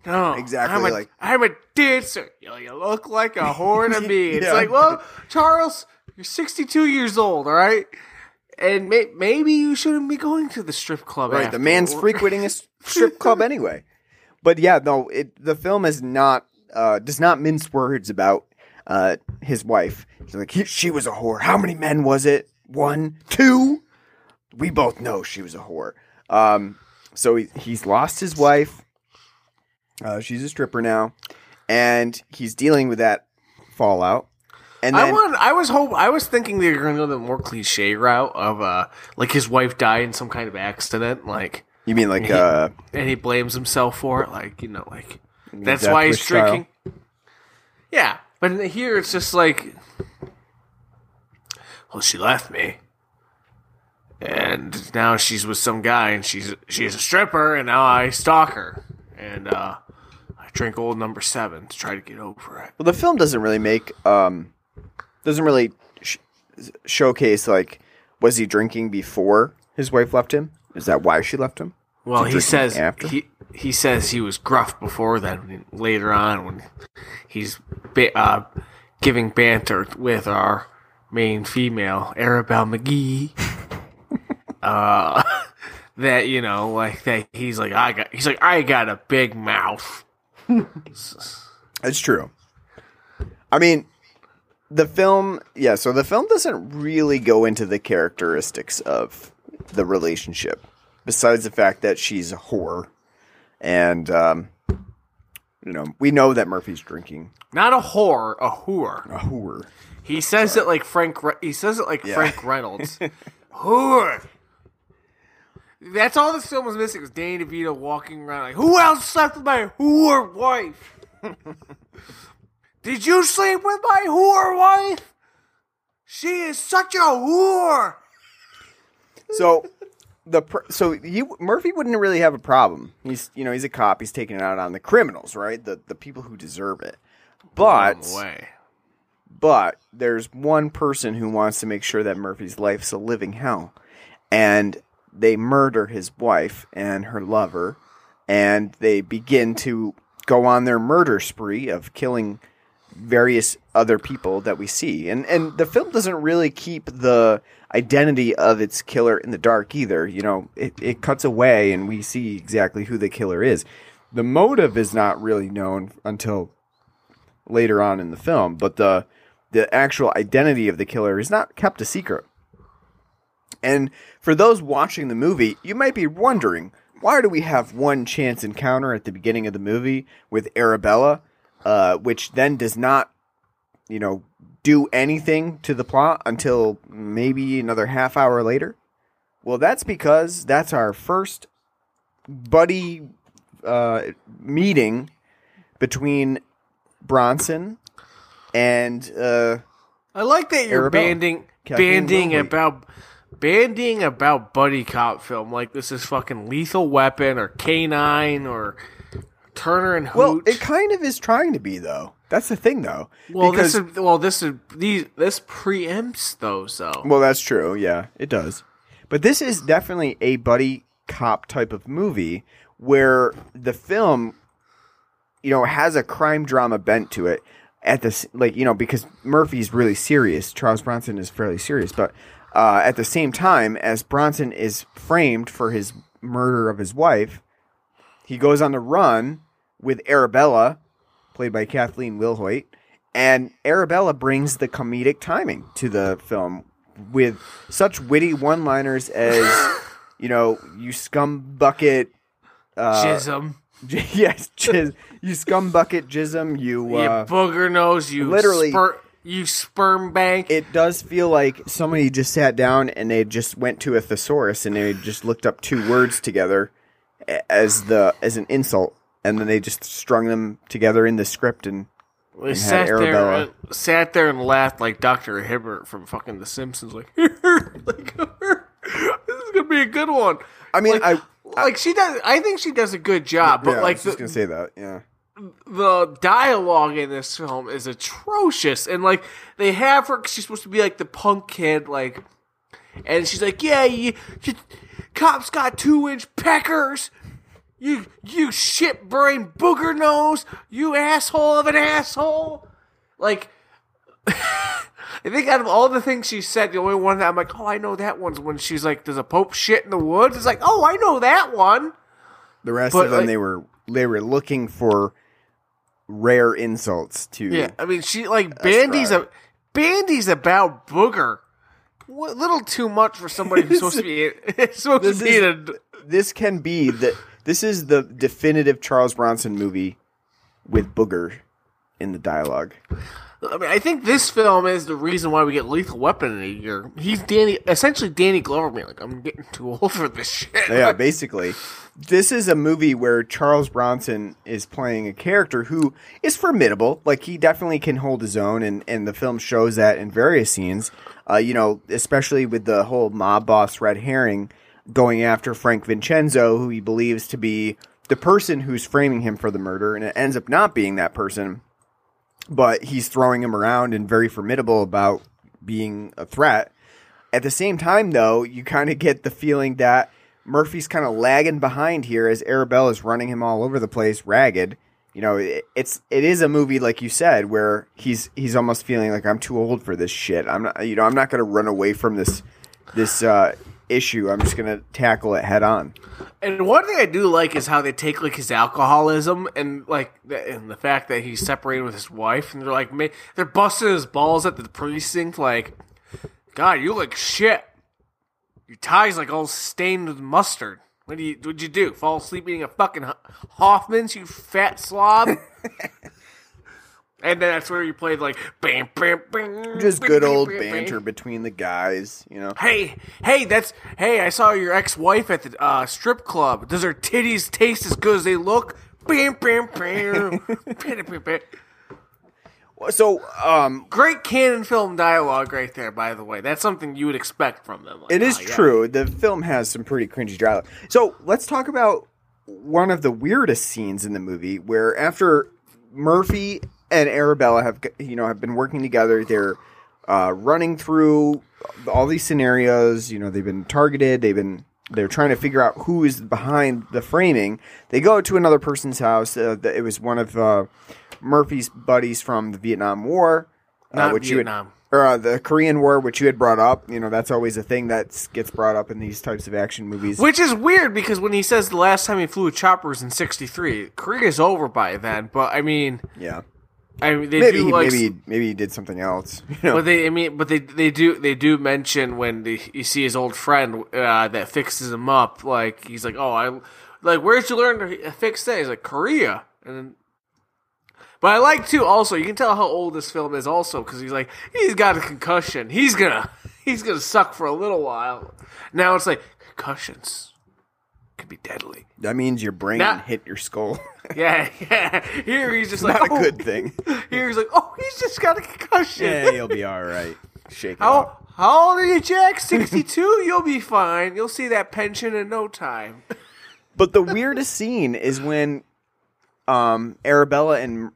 No, exactly. I'm a, like I'm a dancer. You look like a whore to me. It's yeah. Like, well, Charles. You're sixty-two years old, all right? And may- maybe you shouldn't be going to the strip club. Right, after. The man's frequenting a strip club anyway. But yeah, no, it, the film is not uh, does not mince words about uh, his wife. She's like, he, she was a whore. How many men was it? One, two? We both know she was a whore. Um, So he, he's lost his wife. Uh, she's a stripper now, and he's dealing with that fallout. And then, I want, I was hope, I was thinking they were going to go the more cliche route of uh, like his wife died in some kind of accident. Like you mean like and he, uh, and he blames himself for it. Like you know, like that's why he's drinking. Style. Yeah, but here it's just like, well, she left me. And now she's with some guy, and she's she's a stripper, and now I stalk her, and uh, I drink Old Number Seven to try to get over it. Well, the film doesn't really make um, doesn't really sh- showcase like was he drinking before his wife left him? Is that why she left him? Well, he says after? he he says he was gruff before then. Later on, when he's ba- uh, giving banter with our main female, Arabelle McGee. Uh, that, you know, like that he's like, I got, he's like, I got a big mouth. It's true. I mean, the film, yeah. So the film doesn't really go into the characteristics of the relationship besides the fact that she's a whore. And, um, you know, we know that Murphy's drinking. Not a whore, a whore. A whore. He says Sorry. it like Frank, Re- he says it like yeah. Frank Reynolds. Whore. That's all this film was missing was Danny DeVito walking around like, who else slept with my whore wife? Did you sleep with my whore wife? She is such a whore. So the so you Murphy wouldn't really have a problem. He's you know he's a cop. He's taking it out on the criminals, right? The the people who deserve it. But but there's one person who wants to make sure that Murphy's life's a living hell, and they murder his wife and her lover, and they begin to go on their murder spree of killing various other people that we see. And and the film doesn't really keep the identity of its killer in the dark either. You know, it, it cuts away, and we see exactly who the killer is. The motive is not really known until later on in the film, but the the actual identity of the killer is not kept a secret. And for those watching the movie, you might be wondering, why do we have one chance encounter at the beginning of the movie with Arabella, uh, which then does not, you know, do anything to the plot until maybe another half hour later? Well, that's because that's our first buddy uh, meeting between Bronson and uh, I like that you're Arabella. banding, banding about... Bandying about buddy cop film like this is fucking Lethal Weapon or K nine or Turner and Hooch. Well, it kind of is trying to be though. That's the thing though. Well, because, this is well, this is these this preempts those though. Well, that's true. Yeah, it does. But this is definitely a buddy cop type of movie where the film, you know, has a crime drama bent to it. At this, like you know, because Murphy's really serious. Charles Bronson is fairly serious, but. Uh, at the same time, as Bronson is framed for his murder of his wife, he goes on the run with Arabella, played by Kathleen Wilhoite, and Arabella brings the comedic timing to the film with such witty one-liners as, you know, you scumbucket... Uh, jism. J- yes, jism. You scumbucket jism, you... You uh, booger nose, you literally. Spurt- You sperm bank. It does feel like somebody just sat down and they just went to a thesaurus and they just looked up two words together as the as an insult, and then they just strung them together in the script and, and had sat Arabella. There, uh, sat there and laughed like Doctor Hibbert from fucking The Simpsons. Like, like this is gonna be a good one. I mean, like, I like she does. I think she does a good job, but yeah, like I was just the, gonna say that, yeah. The dialogue in this film is atrocious, and like they have her, 'cause she's supposed to be like the punk kid, like, and she's like, "Yeah, you, you cops got two-inch peckers, you you shit brain booger nose, you asshole of an asshole." Like, I think out of all the things she said, the only one that I'm like, "Oh, I know that one's when she's like, there's a pope shit in the woods." It's like, "Oh, I know that one." The rest but, of them, like, they were they were looking for. Rare insults to yeah. I mean, she like bandies a bandies about booger. A little too much for somebody who's supposed to be supposed to be. this can be the this is the definitive Charles Bronson movie with booger in the dialogue. I mean, I think this film is the reason why we get Lethal Weapon in a year. He's Danny, essentially Danny Glover being like, I'm getting too old for this shit. Yeah, basically. This is a movie where Charles Bronson is playing a character who is formidable. Like, he definitely can hold his own, and, and the film shows that in various scenes. Uh, you know, especially with the whole mob boss red herring going after Frank Vincenzo, who he believes to be the person who's framing him for the murder, and it ends up not being that person. But he's throwing him around and very formidable about being a threat. At the same time, though, you kind of get the feeling that Murphy's kind of lagging behind here as Arabella is running him all over the place, ragged. You know, it, it's it is a movie, like you said, where he's he's almost feeling like, I'm too old for this shit. I'm not, you know, I'm not going to run away from this this uh, issue. I'm just going to tackle it head on. And one thing I do like is how they take, like, his alcoholism and, like, and the fact that he's separated with his wife, and they're, like, ma- they're busting his balls at the precinct, like, God, you look shit. Your tie's, like, all stained with mustard. What do you, what'd you do? Fall asleep eating a fucking Hoffman's, you fat slob? And then that's where you played, like, bam, bam, bam. Just good old banter between the guys, you know. Hey, hey, that's, hey, I saw your ex-wife at the uh, strip club. Does her titties taste as good as they look? Bam, bam, bam. So, um. Great Cannon film dialogue right there, by the way. That's something you would expect from them. Like, it is oh, yeah. true. The film has some pretty cringy dialogue. So, let's talk about one of the weirdest scenes in the movie, where after Murphy and Arabella have, you know, have been working together. They're uh, running through all these scenarios. You know, they've been targeted. They've been they're trying to figure out who is behind the framing. They go to another person's house. Uh, it was one of uh, Murphy's buddies from the Vietnam War, uh, Not which Vietnam. you had, or uh, the Korean War, which you had brought up. You know, that's always a thing that gets brought up in these types of action movies. Which is weird because when he says the last time he flew a chopper was in sixty-three, Korea's over by then. But I mean, yeah. I mean, they maybe do he, like, maybe maybe he did something else. You know? But they, I mean, but they, they do they do mention when they, you see his old friend uh, that fixes him up, like he's like, oh, I like where'd you learn to fix that? He's like Korea, and then, but I like too. Also, you can tell how old this film is, also because he's like he's got a concussion. He's gonna he's gonna suck for a little while. Now it's like concussions could be deadly. That means your brain now, hit your skull. Yeah, yeah. Here he's just like, not oh. a good thing. Here he's like, oh, he's just got a concussion. Yeah, he'll be all right. Shake how, it up. How old are you, Jack? sixty-two? You'll be fine. You'll see that pension in no time. But the weirdest scene is when um, Arabella and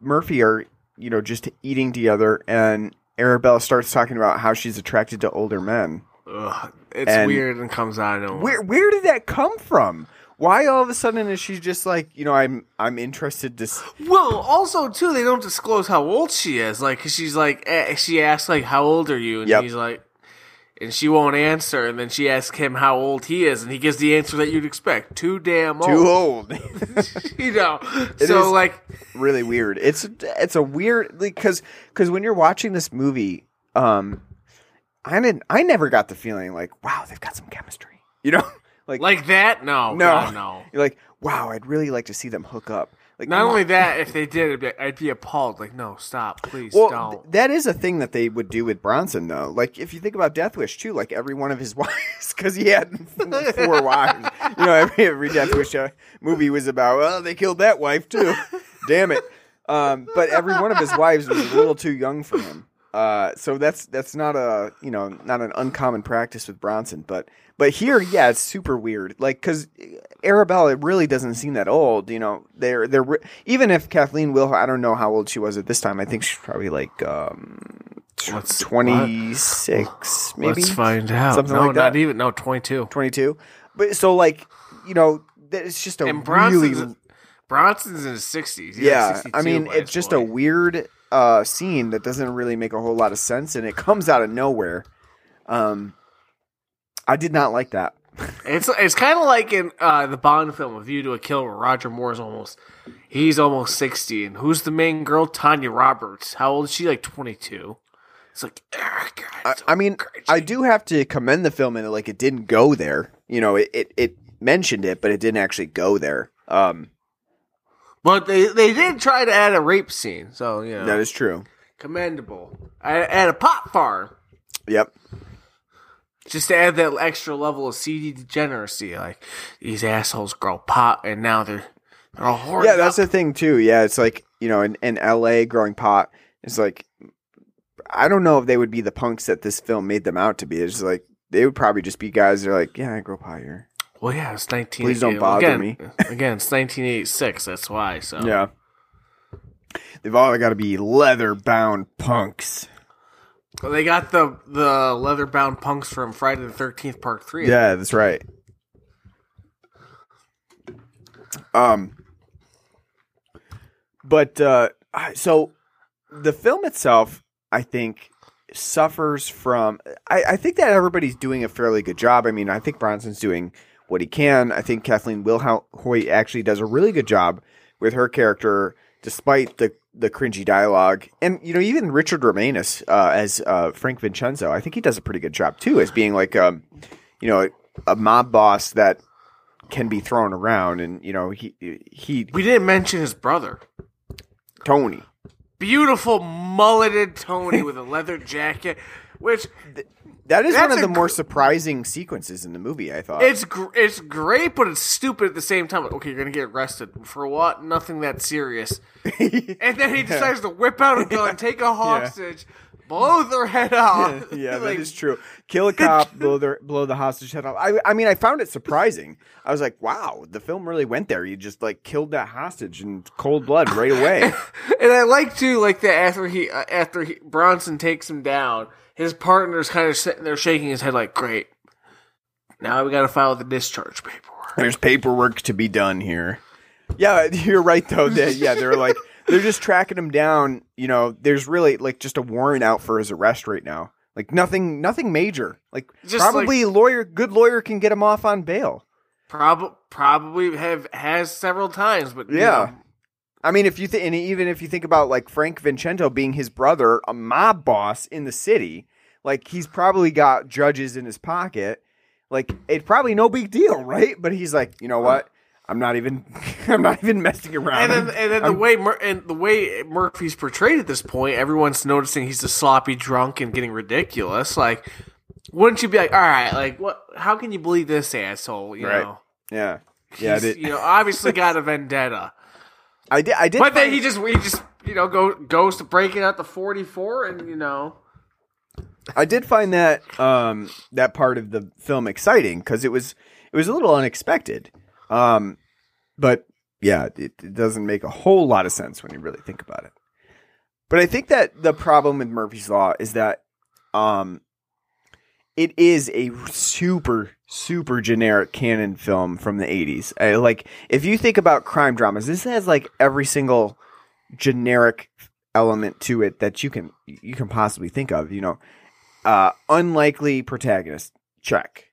Murphy are, you know, just eating together, and Arabella starts talking about how she's attracted to older men. Ugh, it's and weird and comes out of nowhere. Where, where did that come from? Why all of a sudden is she just like, you know, I'm I'm interested to... S- well, also, too, they don't disclose how old she is. Like, cause she's like, she asks, like, how old are you? And yep. he's like, and she won't answer. And then she asks him how old he is. And he gives the answer that you'd expect. Too damn old. Too old. You know. It so, like... really weird. It's it's a weird... Because like, when you're watching this movie, um, I didn't, I never got the feeling like, wow, they've got some chemistry. You know? Like, like that? No. No. God, no. You're like, wow, I'd really like to see them hook up. Like, Not only on. that, if they did, I'd be, I'd be appalled. Like, no, stop. Please, well, don't. Th- that is a thing that they would do with Bronson, though. Like, if you think about Death Wish, too, like, every one of his wives, because he had four wives. You know, every, every Death Wish movie was about, well, they killed that wife, too. Damn it. Um, but every one of his wives was a little too young for him. Uh, so that's that's not a you know not an uncommon practice with Bronson, but but here, yeah, it's super weird. Like, because Arabella really doesn't seem that old. You know, they're they're re- even if Kathleen Wilhoite, I don't know how old she was at this time. I think she's probably like um twenty six, maybe. Let's find out. Something no, like that. Not even no twenty two. Twenty two. But so like you know, it's just a and Bronson's, really Bronson's in his sixties. Yeah, like I mean, it's just point. a weird. Uh, scene that doesn't really make a whole lot of sense, and it comes out of nowhere. Um, I did not like that. it's it's kind of like in uh, the Bond film, A View to a Kill, where Roger Moore's almost, he's almost sixty, and who's the main girl? Tanya Roberts. How old is she? Like twenty-two. It's like, oh, God, it's so I, I mean, crazy. I do have to commend the film, and like it didn't go there. You know, it, it, it mentioned it, but it didn't actually go there. Um, but they they did try to add a rape scene, so you know that is true. Commendable. At a pot farm. Yep. Just to add that extra level of seedy degeneracy, like these assholes grow pot, and now they're they're all horny. Yeah, that's up. The thing too. Yeah, it's like you know, in, in L A, growing pot is like I don't know if they would be the punks that this film made them out to be. It's like they would probably just be guys that are like, yeah, I grow pot here. Well, yeah, it's nineteen. Please don't bother again, me. Again, it's nineteen eighty-six. That's why. So yeah, they've all got to be leather bound punks. Well, they got the, the leather-bound punks from Friday the thirteenth Part three. Yeah, that's right. Um, But, uh, so, the film itself, I think, suffers from... I, I think that everybody's doing a fairly good job. I mean, I think Bronson's doing what he can. I think Kathleen Wilhoite actually does a really good job with her character, despite the... the cringy dialogue, and you know, even Richard Romanus uh, as uh, Frank Vincenzo, I think he does a pretty good job too, as being like, um, you know, a, a mob boss that can be thrown around, and you know, he he. We didn't mention his brother, Tony. Beautiful mulleted Tony with a leather jacket, which Th- that is one of the gr- more surprising sequences in the movie. I thought it's gr- it's great, but it's stupid at the same time. Okay, you're gonna get arrested for what? Nothing that serious. And then he decides yeah. to whip out a gun, yeah. take a hostage, yeah. blow their head off. Yeah, yeah like, that is true. Kill a cop, blow their blow the hostage head off. I I mean, I found it surprising. I was like, wow, the film really went there. You just like killed that hostage in cold blood right away. and, and I like too, like that after he uh, after he, Bronson takes him down, his partner's kind of sitting there shaking his head, like, great. Now we got to file the discharge paperwork. There's paperwork to be done here. Yeah, you're right, though. They, yeah, they're like, they're just tracking him down. You know, there's really, like, just a warrant out for his arrest right now. Like, nothing nothing major. Like, just probably like, a lawyer, good lawyer can get him off on bail. Prob- probably have has several times, but, yeah. You know. I mean, if you th- and even if you think about, like, Frank Vincenzo being his brother, a mob boss in the city, like, he's probably got judges in his pocket. Like, it's probably no big deal, right? But he's like, you know what? I'm not even, I'm not even messing around. And then, and then the way Mur- and the way Murphy's portrayed at this point, everyone's noticing he's a sloppy drunk and getting ridiculous. Like, wouldn't you be like, all right, like, what? How can you believe this asshole? You right. know, yeah, yeah. Did. You know, obviously got a vendetta. I did. I did. But then he just, he just, you know, go goes to breaking out the forty-four, and you know. I did find that um, that part of the film exciting because it was it was a little unexpected, um, but yeah, it, it doesn't make a whole lot of sense when you really think about it. But I think that the problem with Murphy's Law is that um, it is a super super generic canon film from the eighties. I, like if you think about crime dramas, this has like every single generic element to it that you can you can possibly think of. You know. Uh, unlikely protagonist, check.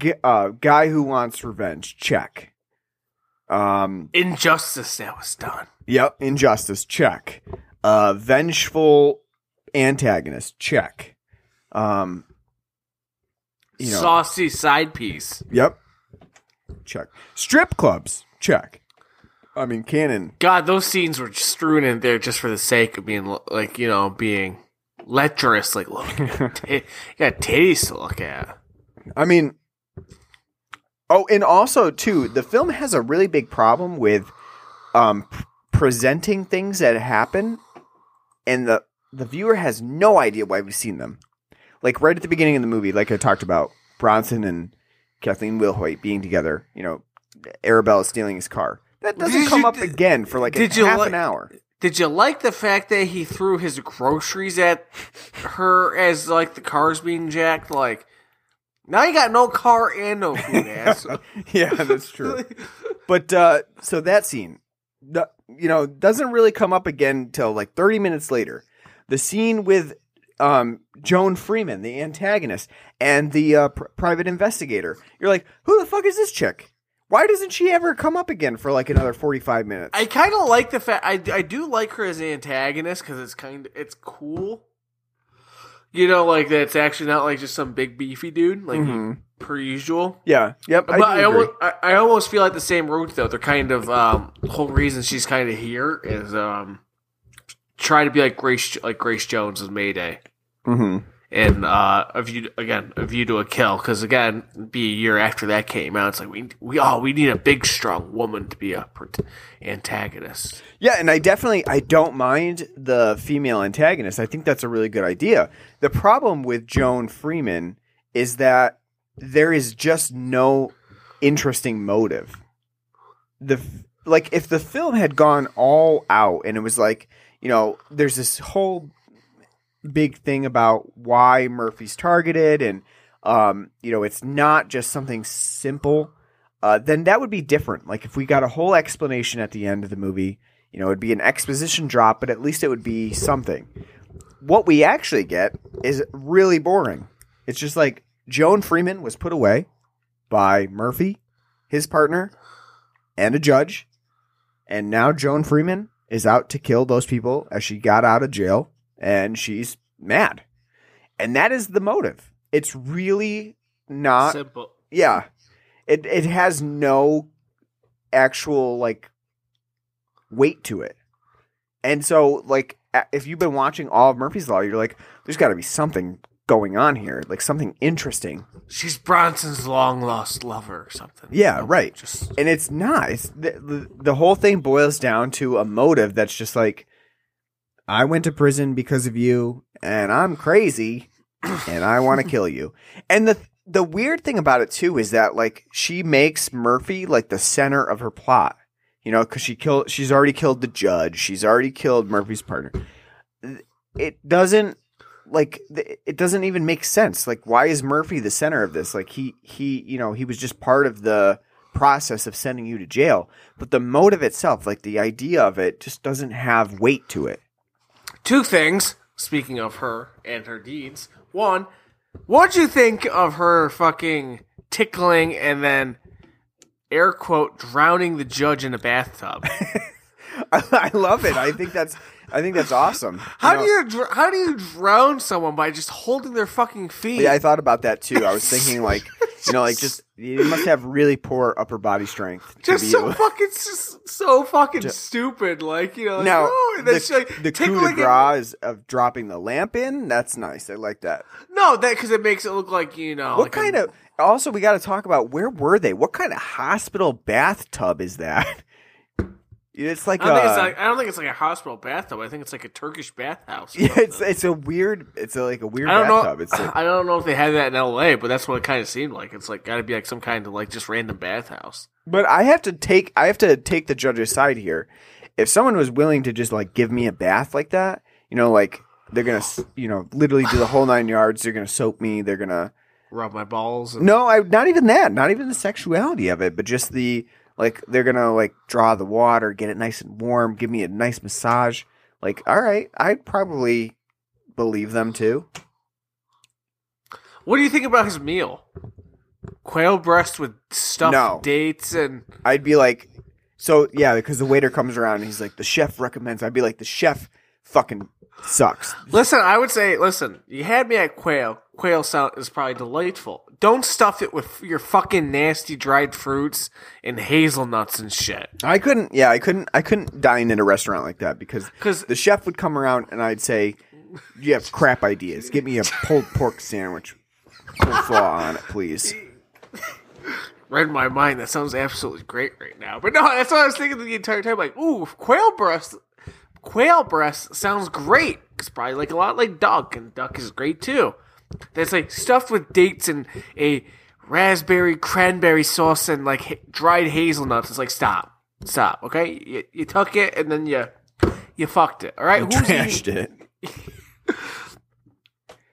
G- uh, guy who wants revenge, check. Um, injustice that was done. Yep, injustice, check. Uh, vengeful antagonist, check. Um, you know, saucy side piece. Yep, check. Strip clubs, check. I mean, canon. God, those scenes were strewn in there just for the sake of being like you know being. Lecherous, like look, you got, t- you got titties to look at. I mean, oh, and also too, the film has a really big problem with um, p- presenting things that happen, and the the viewer has no idea why we've seen them. Like right at the beginning of the movie, like I talked about, Bronson and Kathleen Wilhoite being together. You know, Arabella stealing his car. That doesn't did come you, up did, again for like a, half like- an hour. Did you like the fact that he threw his groceries at her as, like, the car's being jacked? Like, now you got no car and no food, asshole. Yeah, that's true. But, uh, so that scene, you know, doesn't really come up again until, like, thirty minutes later. The scene with um, Joan Freeman, the antagonist, and the uh, pr- private investigator. You're like, who the fuck is this chick? Why doesn't she ever come up again for like another forty-five minutes? I kind of like the fact I, I do like her as an antagonist because it's kind of it's cool, you know, like that's actually not like just some big beefy dude. Like mm-hmm. per usual. Yeah. Yep. But I, I, almost, I, I almost feel like the same route though. They're kind of um, the whole reason she's kind of here is um, try to be like Grace, like Grace Jones in Mayday. Mm-hmm. And uh, a view again, a view to a kill. Because again, it'd be a year after that came out. It's like we we all oh, we need a big, strong woman to be a antagonist. Yeah, and I definitely I don't mind the female antagonist. I think that's a really good idea. The problem with Joan Freeman is that there is just no interesting motive. The like if the film had gone all out and it was like, you know, there's this whole big thing about why Murphy's targeted and, um, you know, it's not just something simple, uh, then that would be different. Like if we got a whole explanation at the end of the movie, you know, it'd be an exposition drop, but at least it would be something. What we actually get is really boring. It's just like Joan Freeman was put away by Murphy, his partner, and a judge. And now Joan Freeman is out to kill those people as she got out of jail. And she's mad. And that is the motive. It's really not simple. Yeah. It it has no actual like weight to it. And so like if you've been watching all of Murphy's Law, you're like, there's got to be something going on here, like something interesting. She's Bronson's long lost lover or something. Yeah, right. Just... And it's not. It's the, the whole thing boils down to a motive that's just like, I went to prison because of you, and I'm crazy, and I want to kill you. And the the weird thing about it, too, is that, like, she makes Murphy, like, the center of her plot. You know, because she killed, she's already killed the judge. She's already killed Murphy's partner. It doesn't, like, it doesn't even make sense. Like, why is Murphy the center of this? Like, he, he you know, he was just part of the process of sending you to jail. But the motive itself, like, the idea of it just doesn't have weight to it. Two things, speaking of her and her deeds. One, what'd you think of her fucking tickling and then, air quote, drowning the judge in a bathtub? I love it. I think that's I think that's awesome. How you know, do you how do you drown someone by just holding their fucking feet? Yeah, I thought about that too. I was thinking like, you know, like just you must have really poor upper body strength. Just to be so able... fucking just so fucking just... stupid. Like, you know, like, now, oh, the, she, like, the coup de grace in... of dropping the lamp in. That's nice. I like that. No, that because it makes it look like, you know, what like kind a... of. Also, we got to talk about where were they? What kind of hospital bathtub is that? It's like I don't, a, think it's like, I don't think it's like a hospital bathtub. I think it's like a Turkish bathhouse. Yeah, it's it's a weird. It's a, like a weird I don't bathtub. Know, it's like, I don't know if they had that in L A, but that's what it kind of seemed like. It's like got to be like some kind of like just random bathhouse. But I have to take I have to take the judge's side here. If someone was willing to just like give me a bath like that, you know, like they're gonna you know literally do the whole nine yards. They're gonna soap me. They're gonna rub my balls. And... No, I not even that. Not even the sexuality of it, but just the. Like, they're going to, like, draw the water, get it nice and warm, give me a nice massage. Like, all right, I'd probably believe them, too. What do you think about his meal? Quail breast with stuffed no. dates and... I'd be like... So, yeah, because the waiter comes around and he's like, the chef recommends... I'd be like, the chef fucking sucks. Listen, I would say, listen, you had me at quail. Quail salad is probably delightful. Don't stuff it with your fucking nasty dried fruits and hazelnuts and shit. I couldn't, yeah, I couldn't, I couldn't dine in a restaurant like that because the chef would come around and I'd say, you have crap ideas. Get me a pulled pork sandwich. Put flaw on it, please. Right in my mind, that sounds absolutely great right now. But no, that's what I was thinking the entire time. Like, ooh, quail breast, quail breast sounds great. It's probably like a lot like duck, and duck is great too. That's like stuffed with dates and a raspberry cranberry sauce and like ha- dried hazelnuts. It's like stop, stop. Okay, you, you took it and then you you fucked it. All right, you trashed it.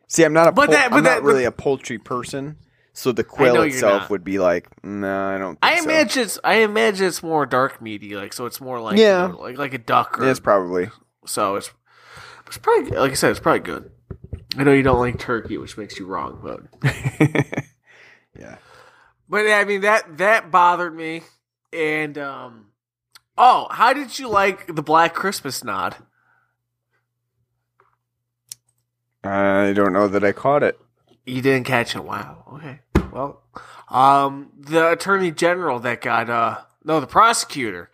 See, I'm not a but pol- that, but I'm that, not really but, a poultry person, so the quail itself would be like, no, nah, I don't. Think I so. imagine it's I imagine it's more dark meaty, like so it's more like yeah. you know, like like a duck. Or, yeah, it's probably so it's it's probably like I said, it's probably good. I know you don't like turkey, which makes you wrong, but yeah. But I mean that that bothered me. And um, oh, how did you like the Black Christmas nod? I don't know that I caught it. You didn't catch it. Wow. Okay. well, um, the attorney general that got, uh, no, the prosecutor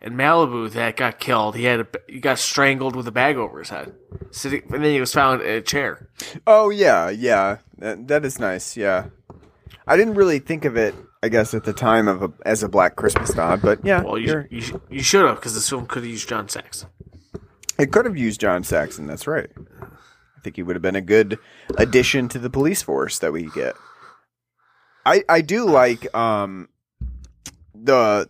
in Malibu that got killed. He had a, he got strangled with a bag over his head, sitting, and then he was found in a chair. Oh yeah, yeah, that, that is nice. Yeah, I didn't really think of it, I guess, at the time of a, as a Black Christmas nod, but yeah. Well, you you, you should have, because this film could have used John Saxon. It could have used John Saxon. That's right. I think he would have been a good addition to the police force that we get. I I do like um the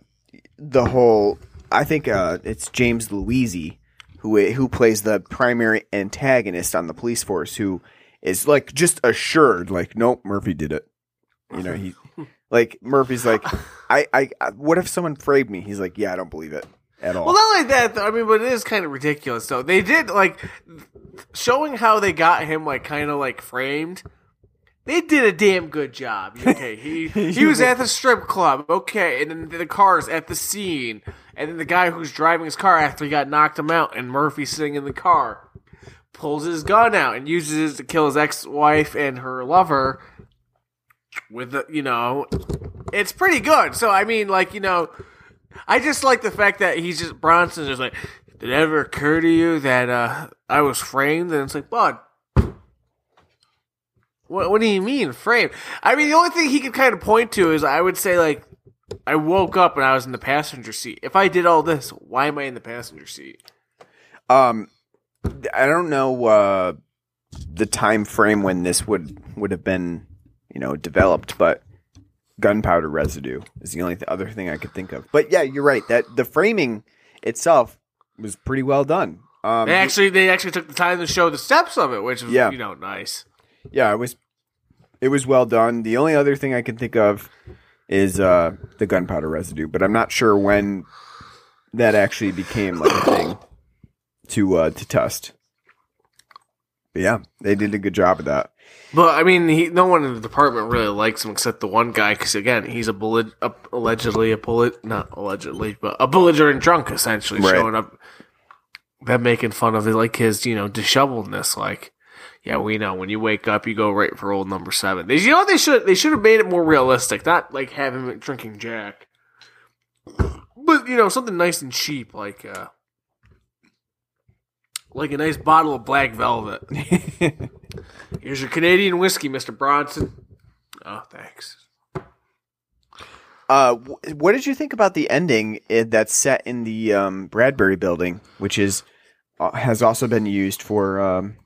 the whole. I think uh, it's James Luisi who who plays the primary antagonist on the police force, who is like just assured, like, nope, Murphy did it. You know, he like Murphy's like, I, I I what if someone framed me? He's like, yeah, I don't believe it. At all. Well, not like that, though. I mean, but it is kind of ridiculous, though. They did, like, showing how they got him, like, kind of, like, framed. They did a damn good job. Okay, he he was at the strip club, okay, and then the car's at the scene, and then the guy who's driving his car after he got knocked him out, and Murphy sitting in the car, pulls his gun out and uses it to kill his ex-wife and her lover with the, you know, it's pretty good. So, I mean, like, you know, I just like the fact that he's just, Bronson's just like, did it ever occur to you that uh, I was framed? And it's like, bud, what, what do you mean, framed? I mean, the only thing he could kind of point to is, I would say, like, I woke up and I was in the passenger seat. If I did all this, why am I in the passenger seat? Um, I don't know uh, the time frame when this would, would have been, you know, developed, but gunpowder residue is the only th- other thing I could think of. But yeah, you're right. That the framing itself was pretty well done. Um, they actually they actually took the time to show the steps of it, which was, yeah. you know, nice. Yeah, it was it was well done. The only other thing I can think of is uh, the gunpowder residue, but I'm not sure when that actually became like a thing to uh, to test. But yeah, they did a good job of that. But, I mean, he, no one in the department really likes him except the one guy, because, again, he's a, belli- a allegedly a bullet, not allegedly, but a belligerent drunk, essentially, right. showing up, them making fun of, like, his, you know, disheveledness, like, yeah, we know, when you wake up, you go right for old number seven. They, you know what they should, they should have made it more realistic, not, like, have him drinking Jack, but, you know, something nice and cheap, like, uh, like a nice bottle of Black Velvet. Here's your Canadian whiskey, Mister Bronson. Oh, thanks. Uh, wh- what did you think about the ending that's set in the um, Bradbury building, which is uh, has also been used for um,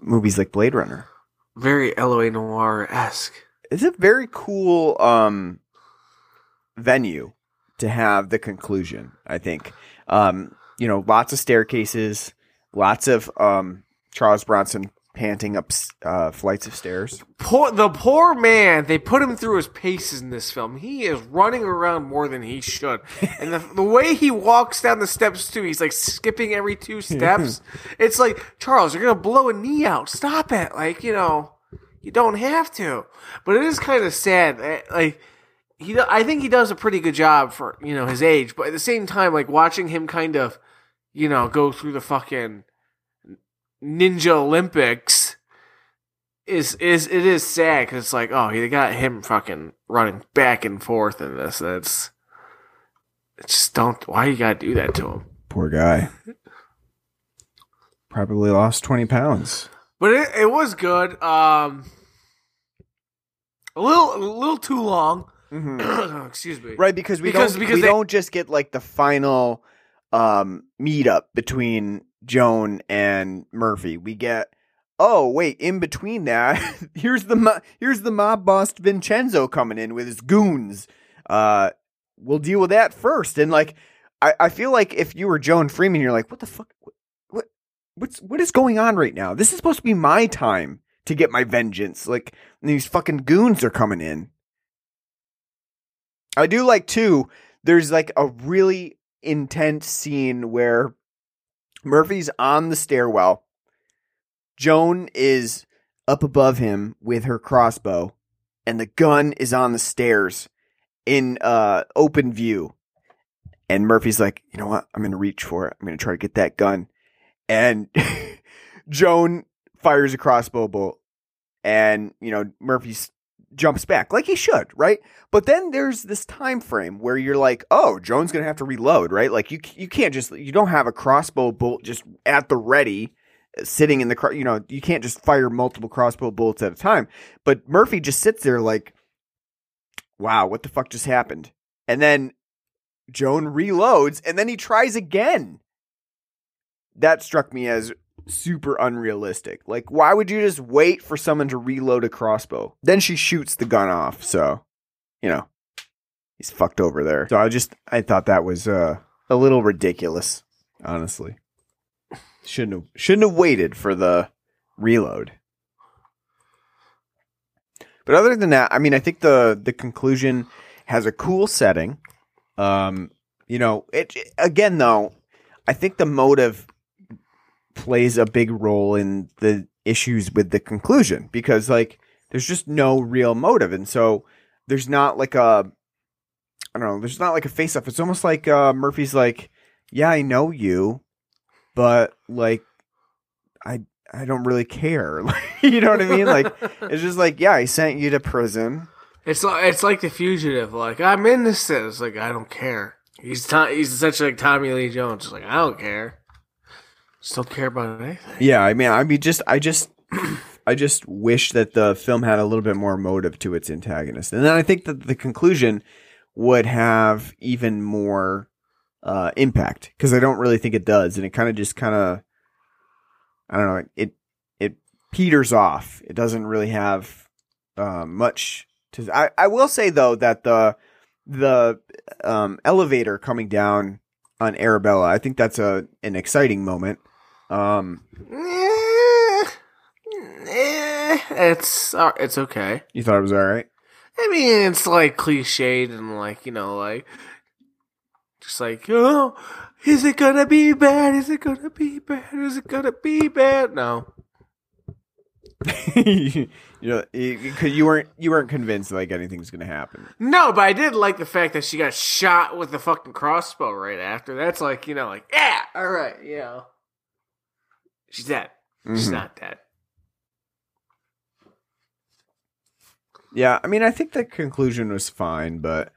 movies like Blade Runner? Very L O A Noir-esque. It's a very cool um, venue to have the conclusion, I think. Um, you know, lots of staircases. Lots of um, Charles Bronson panting up uh, flights of stairs. Poor, the poor man, they put him through his paces in this film. He is running around more than he should. And the, the way he walks down the steps, too, he's like skipping every two steps. It's like, Charles, you're going to blow a knee out. Stop it. Like, you know, you don't have to. But it is kind of sad. Like, he, I think he does a pretty good job for, you know, his age. But at the same time, like, watching him kind of, you know, go through the fucking Ninja Olympics is is it is sad, because it's like, oh, they got him fucking running back and forth in this. That's just don't. Why you gotta do that to him? Poor guy. Probably lost twenty pounds. But it it was good. Um, a little a little too long. Mm-hmm. Excuse me. Right, because we because, don't because we they, don't just get like the final. Um, meet up between Joan and Murphy. We get, oh wait, in between that, here's the mo- here's the mob boss Vincenzo coming in with his goons. Uh, we'll deal with that first. And like, I, I feel like if you were Joan Freeman, you're like, what the fuck? What, what what's what is going on right now? This is supposed to be my time to get my vengeance. Like, these fucking goons are coming in. I do like too. There's like a really intense scene where Murphy's on the stairwell. Joan is up above him with her crossbow, and the gun is on the stairs in uh, open view. And Murphy's like, you know what? I'm going to reach for it. I'm going to try to get that gun. And Joan fires a crossbow bolt, and, you know, Murphy's jumps back, like he should, right? But then there's this time frame where you're like, oh, Joan's going to have to reload, right? Like you you can't just – you don't have a crossbow bolt just at the ready sitting in the – you know, you can't just fire multiple crossbow bolts at a time. But Murphy just sits there like, wow, what the fuck just happened? And then Joan reloads and then he tries again. That struck me as – super unrealistic. Like, why would you just wait for someone to reload a crossbow? Then she shoots the gun off, so, you know, he's fucked over there. So I just, I thought that was uh, a little ridiculous, honestly. Shouldn't have, shouldn't have waited for the reload. But other than that, I mean, I think the, the conclusion has a cool setting. Um, you know, it, it again, though, I think the motive plays a big role in the issues with the conclusion, because like there's just no real motive, and so there's not like a I don't know there's not like a face off. It's almost like uh, Murphy's like, yeah, I know you, but like I I don't really care. You know what I mean? Like it's just like, yeah, I sent you to prison. It's like it's like The Fugitive. Like, I'm innocent. It's like, I don't care. He's to- he's essentially like Tommy Lee Jones. It's like, I don't care. Still care about anything. Yeah, I mean, I mean, just, I just, I just wish that the film had a little bit more motive to its antagonist, and then I think that the conclusion would have even more uh, impact, because I don't really think it does, and it kind of just kind of, I don't know, it it peters off. It doesn't really have uh, much to. I, I will say though that the the um, elevator coming down on Arabella, I think that's a an exciting moment. Um, it's it's okay. You thought it was all right. I mean, it's like cliched and like, you know, like just like, oh, is it gonna be bad? Is it gonna be bad? Is it gonna be bad? No. You know, because you weren't you weren't convinced like anything's gonna happen. No, but I did like the fact that she got shot with the fucking crossbow right after. That's like, you know, like, yeah, all right, you know, she's dead. Mm-hmm. She's not dead. Yeah, I mean, I think the conclusion was fine, but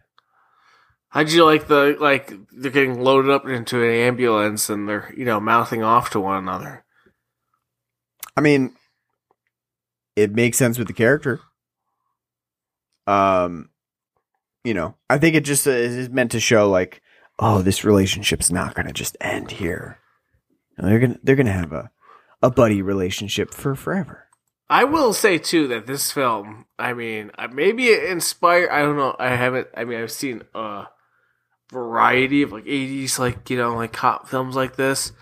how'd you like the like they're getting loaded up into an ambulance and they're, you know, mouthing off to one another? I mean, it makes sense with the character. Um, you know, I think it just uh, is meant to show like, oh, this relationship's not going to just end here. And they're gonna they're gonna have a, a buddy relationship for forever. I will say too that this film, I mean, maybe it inspired. I don't know. I haven't. I mean, I've seen a variety of like eighties, like, you know, like cop films like this.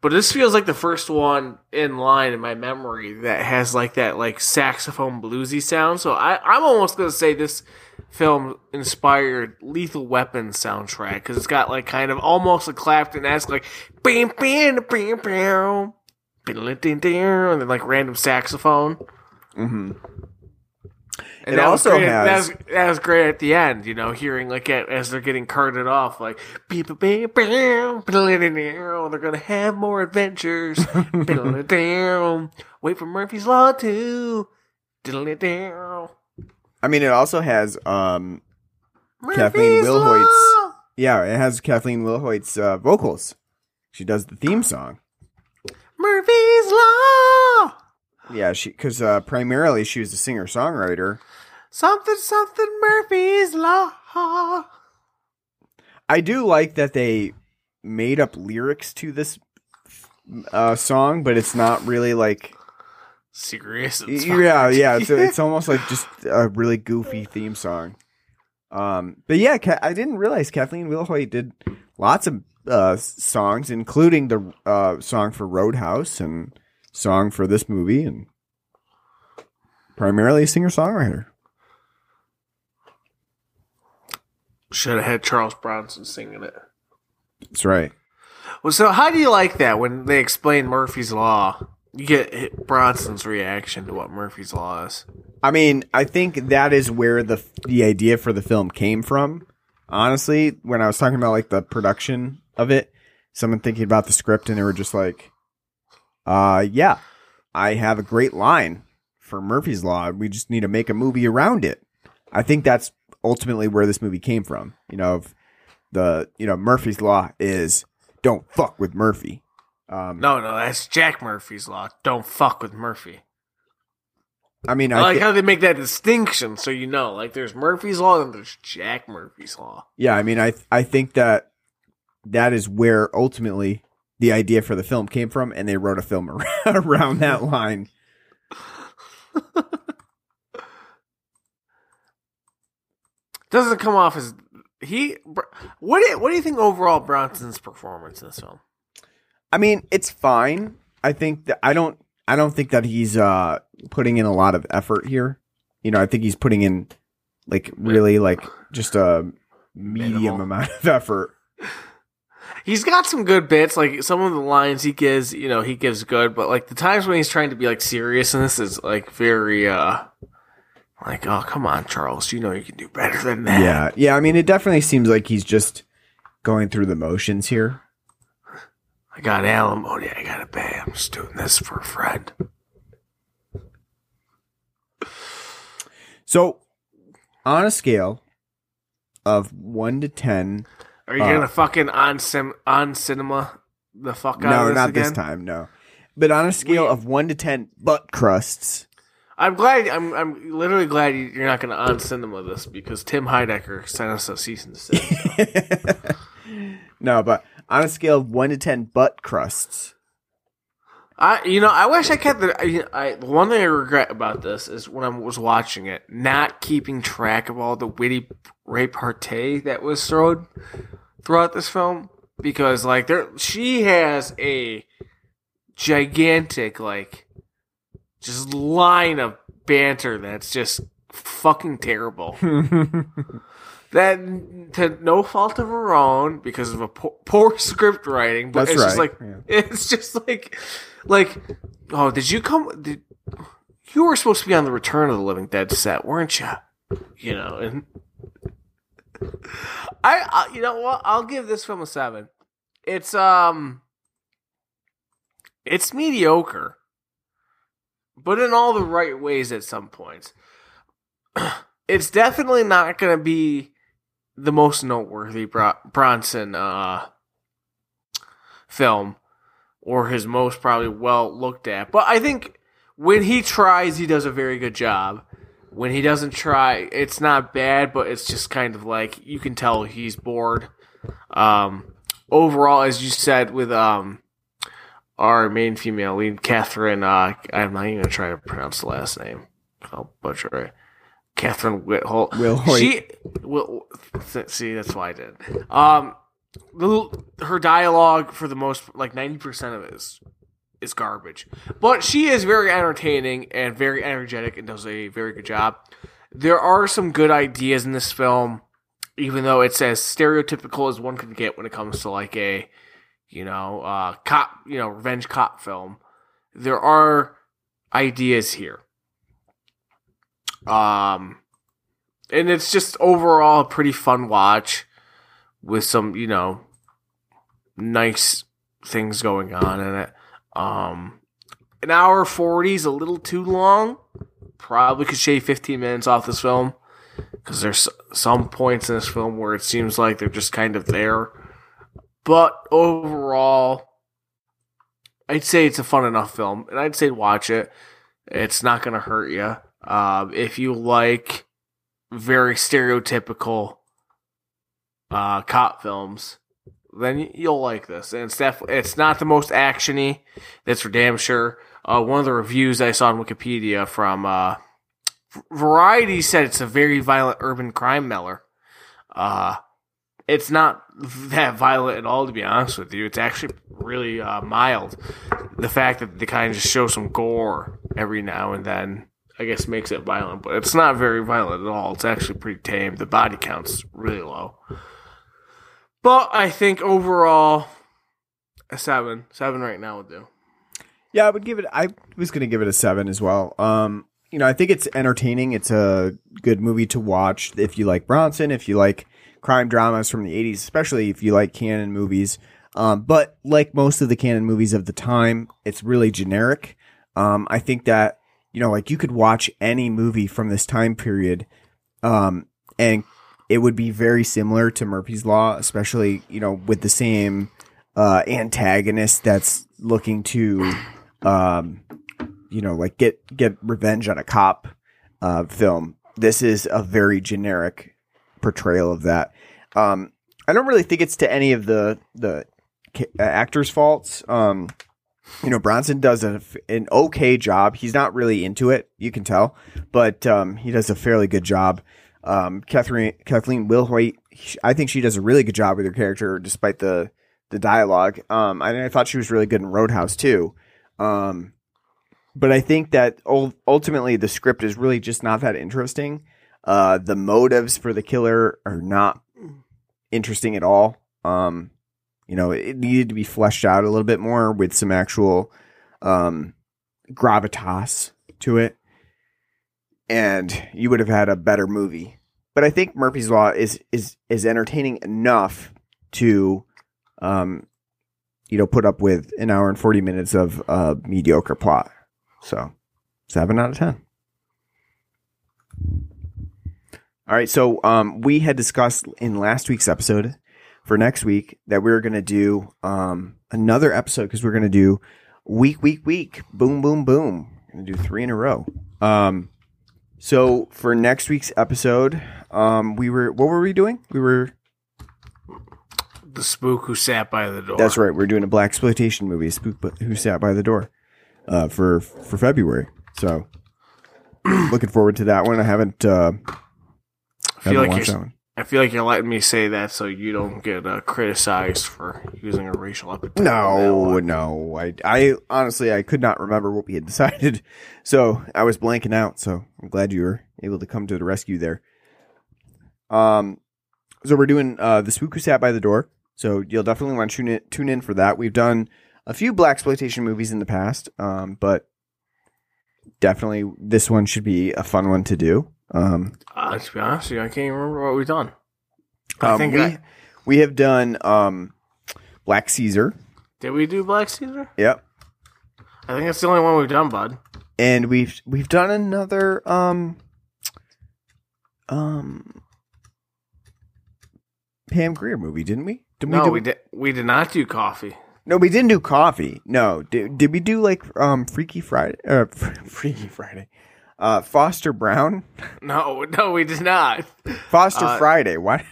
But this feels like the first one in line in my memory that has like that like saxophone bluesy sound. So I, I'm almost going to say this film inspired Lethal Weapon soundtrack, because it's got like kind of almost a Clapton-esque like bam, bam, bam, bam, and then like random saxophone. Mm-hmm. And it that also was great, has that was, that was great at the end, you know, hearing like at, as they're getting carted off, like beep, beep, beep, they're gonna have more adventures. Wait for Murphy's Law too. I mean, it also has um, Kathleen Wilhoite's. Yeah, it has Kathleen Wilhoite's uh, vocals. She does the theme song. Murphy's Law. Yeah, she because uh, primarily she was a singer-songwriter. Something, something, Murphy's Law. I do like that they made up lyrics to this uh, song, but it's not really like serious. Yeah, yeah. It's, it's almost like just a really goofy theme song. Um, but yeah, I didn't realize Kathleen Wilhoite did lots of uh, songs, including the uh, song for Roadhouse and song for this movie, and primarily a singer-songwriter. Should have had Charles Bronson singing it. That's right. Well, so how do you like that when they explain Murphy's Law? You get Bronson's reaction to what Murphy's Law is. I mean, I think that is where the the idea for the film came from. Honestly, when I was talking about like the production of it, someone thinking about the script and they were just like, Uh, yeah, I have a great line for Murphy's Law. We just need to make a movie around it. I think that's ultimately where this movie came from. You know, if the, you know, Murphy's Law is don't fuck with Murphy. Um, no, no, that's Jack Murphy's Law. Don't fuck with Murphy. I mean, I, I like th- how they make that distinction. So, you know, like there's Murphy's Law and there's Jack Murphy's Law. Yeah. I mean, I, th- I think that that is where ultimately the idea for the film came from. And they wrote a film around, around that line. Doesn't come off as he. What do, what do you think overall Bronson's performance in this film? I mean, it's fine. I think that I don't. I don't think that he's uh, putting in a lot of effort here. You know, I think he's putting in like really like just a medium Minimal. amount of effort. He's got some good bits, like some of the lines he gives. You know, he gives good, but like the times when he's trying to be like serious, and this is like very. Uh, Like, oh, come on, Charles. You know you can do better than that. Yeah, yeah. I mean, it definitely seems like he's just going through the motions here. I got alimony. I got to pay. I'm just doing this for a friend. So, on a scale of one to ten, are you uh, gonna fucking on sim- on cinema the fuck out? No, of this not again? This time. No, but on a scale we- of one to ten, butt crusts. I'm glad. I'm. I'm literally glad you're not going to on cinema this because Tim Heidecker sent us a cease and desist. No, but on a scale of one to ten, butt crusts. I, you know, I wish I kept the. I, I, the one thing I regret about this is when I was watching it, not keeping track of all the witty repartee that was thrown throughout this film because, like, there she has a gigantic like. Just line of banter that's just fucking terrible. That to no fault of her own because of a po- poor script writing, but that's it's right. just like yeah. it's just like like oh, did you come? Did, you were supposed to be on the Return of the Living Dead set, weren't you? You know, and I, I you know what? I'll give this film a seven. It's um, it's mediocre. But in all the right ways at some points. It's definitely not going to be the most noteworthy Bro- Bronson uh, film or his most probably well looked at. But I think when he tries, he does a very good job. When he doesn't try, it's not bad, but it's just kind of like you can tell he's bored. Um, overall, as you said, with... Um, Our main female lead, Catherine, uh, I'm not even going to try to pronounce the last name. I'll butcher it. Catherine Wilhoite. Wilhoite. She, will, see, that's why I did. Um, the, her dialogue, for the most, like ninety percent of it is, is garbage. But she is very entertaining and very energetic and does a very good job. There are some good ideas in this film, even though it's as stereotypical as one could get when it comes to like a... You know, uh, cop, you know, revenge cop film. There are ideas here. Um, and it's just overall a pretty fun watch with some, you know, nice things going on in it. Um, an hour forty is a little too long. Probably could shave fifteen minutes off this film because there's some points in this film where it seems like they're just kind of there. But overall, I'd say it's a fun enough film, and I'd say watch it. It's not going to hurt you. Um, if you like very stereotypical uh, cop films, then you'll like this. And it's definitely it's not the most actiony. That's for damn sure. Uh, one of the reviews I saw on Wikipedia from uh, Variety said it's a very violent urban crime thriller. Uh, It's not that violent at all, to be honest with you. It's actually really uh, mild. The fact that they kind of just show some gore every now and then, I guess, makes it violent. But it's not very violent at all. It's actually pretty tame. The body count's really low. But I think overall, a seven. Seven right now would do. Yeah, I would give it. I was going to give it a seven as well. Um, you know, I think it's entertaining. It's a good movie to watch if you like Bronson, if you like crime dramas from the eighties, especially if you like Cannon movies. Um, but like most of the Cannon movies of the time, it's really generic. Um, I think that you know, like you could watch any movie from this time period, um, and it would be very similar to Murphy's Law, especially, you know, with the same uh, antagonist that's looking to, um, you know, like get get revenge on a cop uh, film. This is a very generic portrayal of that. Um, I don't really think it's to any of the the actors' faults. Um, you know, Bronson does a, an okay job. He's not really into it, you can tell, but um, he does a fairly good job. Um, Kathleen Kathleen Wilhoite, I think she does a really good job with her character, despite the the dialogue. Um, I, I thought she was really good in Roadhouse too. Um, but I think that ultimately the script is really just not that interesting. Uh, the motives for the killer are not interesting at all. Um, you know, it needed to be fleshed out a little bit more with some actual um, gravitas to it, and you would have had a better movie. But I think Murphy's Law is is is entertaining enough to, um, you know, put up with an hour and forty minutes of uh, mediocre plot. So, seven out of ten. All right, so um, we had discussed in last week's episode for next week that we were going to do um, another episode because we we're going to do week, week, week, boom, boom, boom. We're going to do three in a row. Um, so for next week's episode, um, we were what were we doing? We were The Spook Who Sat by the Door. That's right. We we're doing a blaxploitation movie, Spook Who Sat by the Door, uh, for for February. So looking forward to that one. I haven't. Uh, I feel, like you're, I feel like you're letting me say that so you don't get uh, criticized for using a racial epithet. No, no. I, I honestly, I could not remember what we had decided. So I was blanking out. So I'm glad you were able to come to the rescue there. Um, So we're doing uh, The Spook Who Sat by the Door. So you'll definitely want to tune in, tune in for that. We've done a few blaxploitation movies in the past, um, but definitely this one should be a fun one to do. Um, uh, to be honest with you, I can't even remember what we've done. I um, think we, I, we have done um, Black Caesar. Did we do Black Caesar? Yep. I think that's the only one we've done, bud. And we've we've done another um um Pam Grier movie, didn't we? Did no, we, do we did. We did not do Coffee. No, we didn't do Coffee. No, did, did we do like um Freaky Friday? Uh, Freaky Friday. Uh, Foster Brown? No, no, we did not. Foster uh, Friday. Why?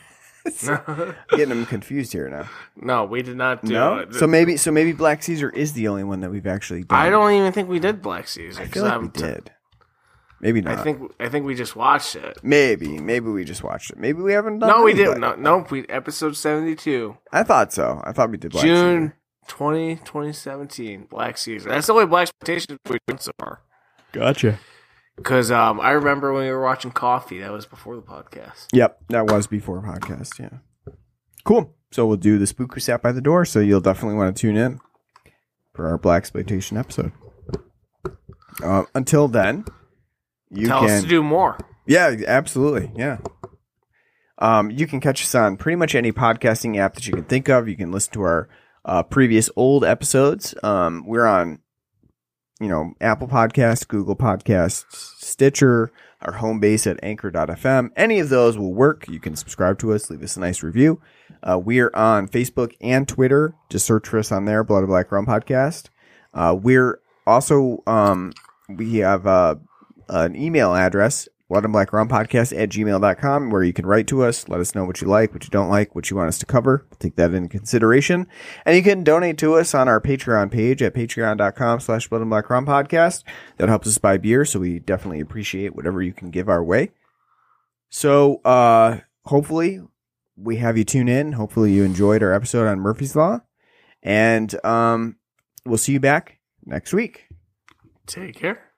No. Getting them confused here now. No, we did not do no? it. So maybe, so maybe Black Caesar is the only one that we've actually done. I don't even think we did Black Caesar. I feel like I'm, we did. Maybe not. I think I think we just watched it. Maybe. Maybe we just watched it. Maybe we haven't done it. No, we didn't. No, nope. We, episode seventy-two. I thought so. I thought we did Black June Caesar. June twentieth, twenty seventeen, Black Caesar. That's the only Black expectation we've done so far. Gotcha. Because um, I remember when we were watching Coffee, that was before the podcast. Yep, that was before podcast, yeah. Cool. So we'll do The Spook Who Sat by the Door, so you'll definitely want to tune in for our Blaxploitation episode. Uh, until then, you Tell can... Tell us to do more. Yeah, absolutely, yeah. Um, you can catch us on pretty much any podcasting app that you can think of. You can listen to our uh, previous old episodes. Um, we're on... You know, Apple Podcasts, Google Podcasts, Stitcher, our home base at anchor dot f m. Any of those will work. You can subscribe to us, leave us a nice review. Uh, we are on Facebook and Twitter. Just search for us on there, Blood of Black Rum Podcast. Uh, we're also, um, we have uh, an email address, blood and black rum podcast at gmail dot com, where you can write to us, let us know what you like, what you don't like, what you want us to cover. Take that into consideration. And you can donate to us on our Patreon page at patreon dot com slash blood and black rum podcast. That helps us buy beer, so we definitely appreciate whatever you can give our way. So uh, hopefully we have you tune in. Hopefully you enjoyed our episode on Murphy's Law. And um, we'll see you back next week. Take care.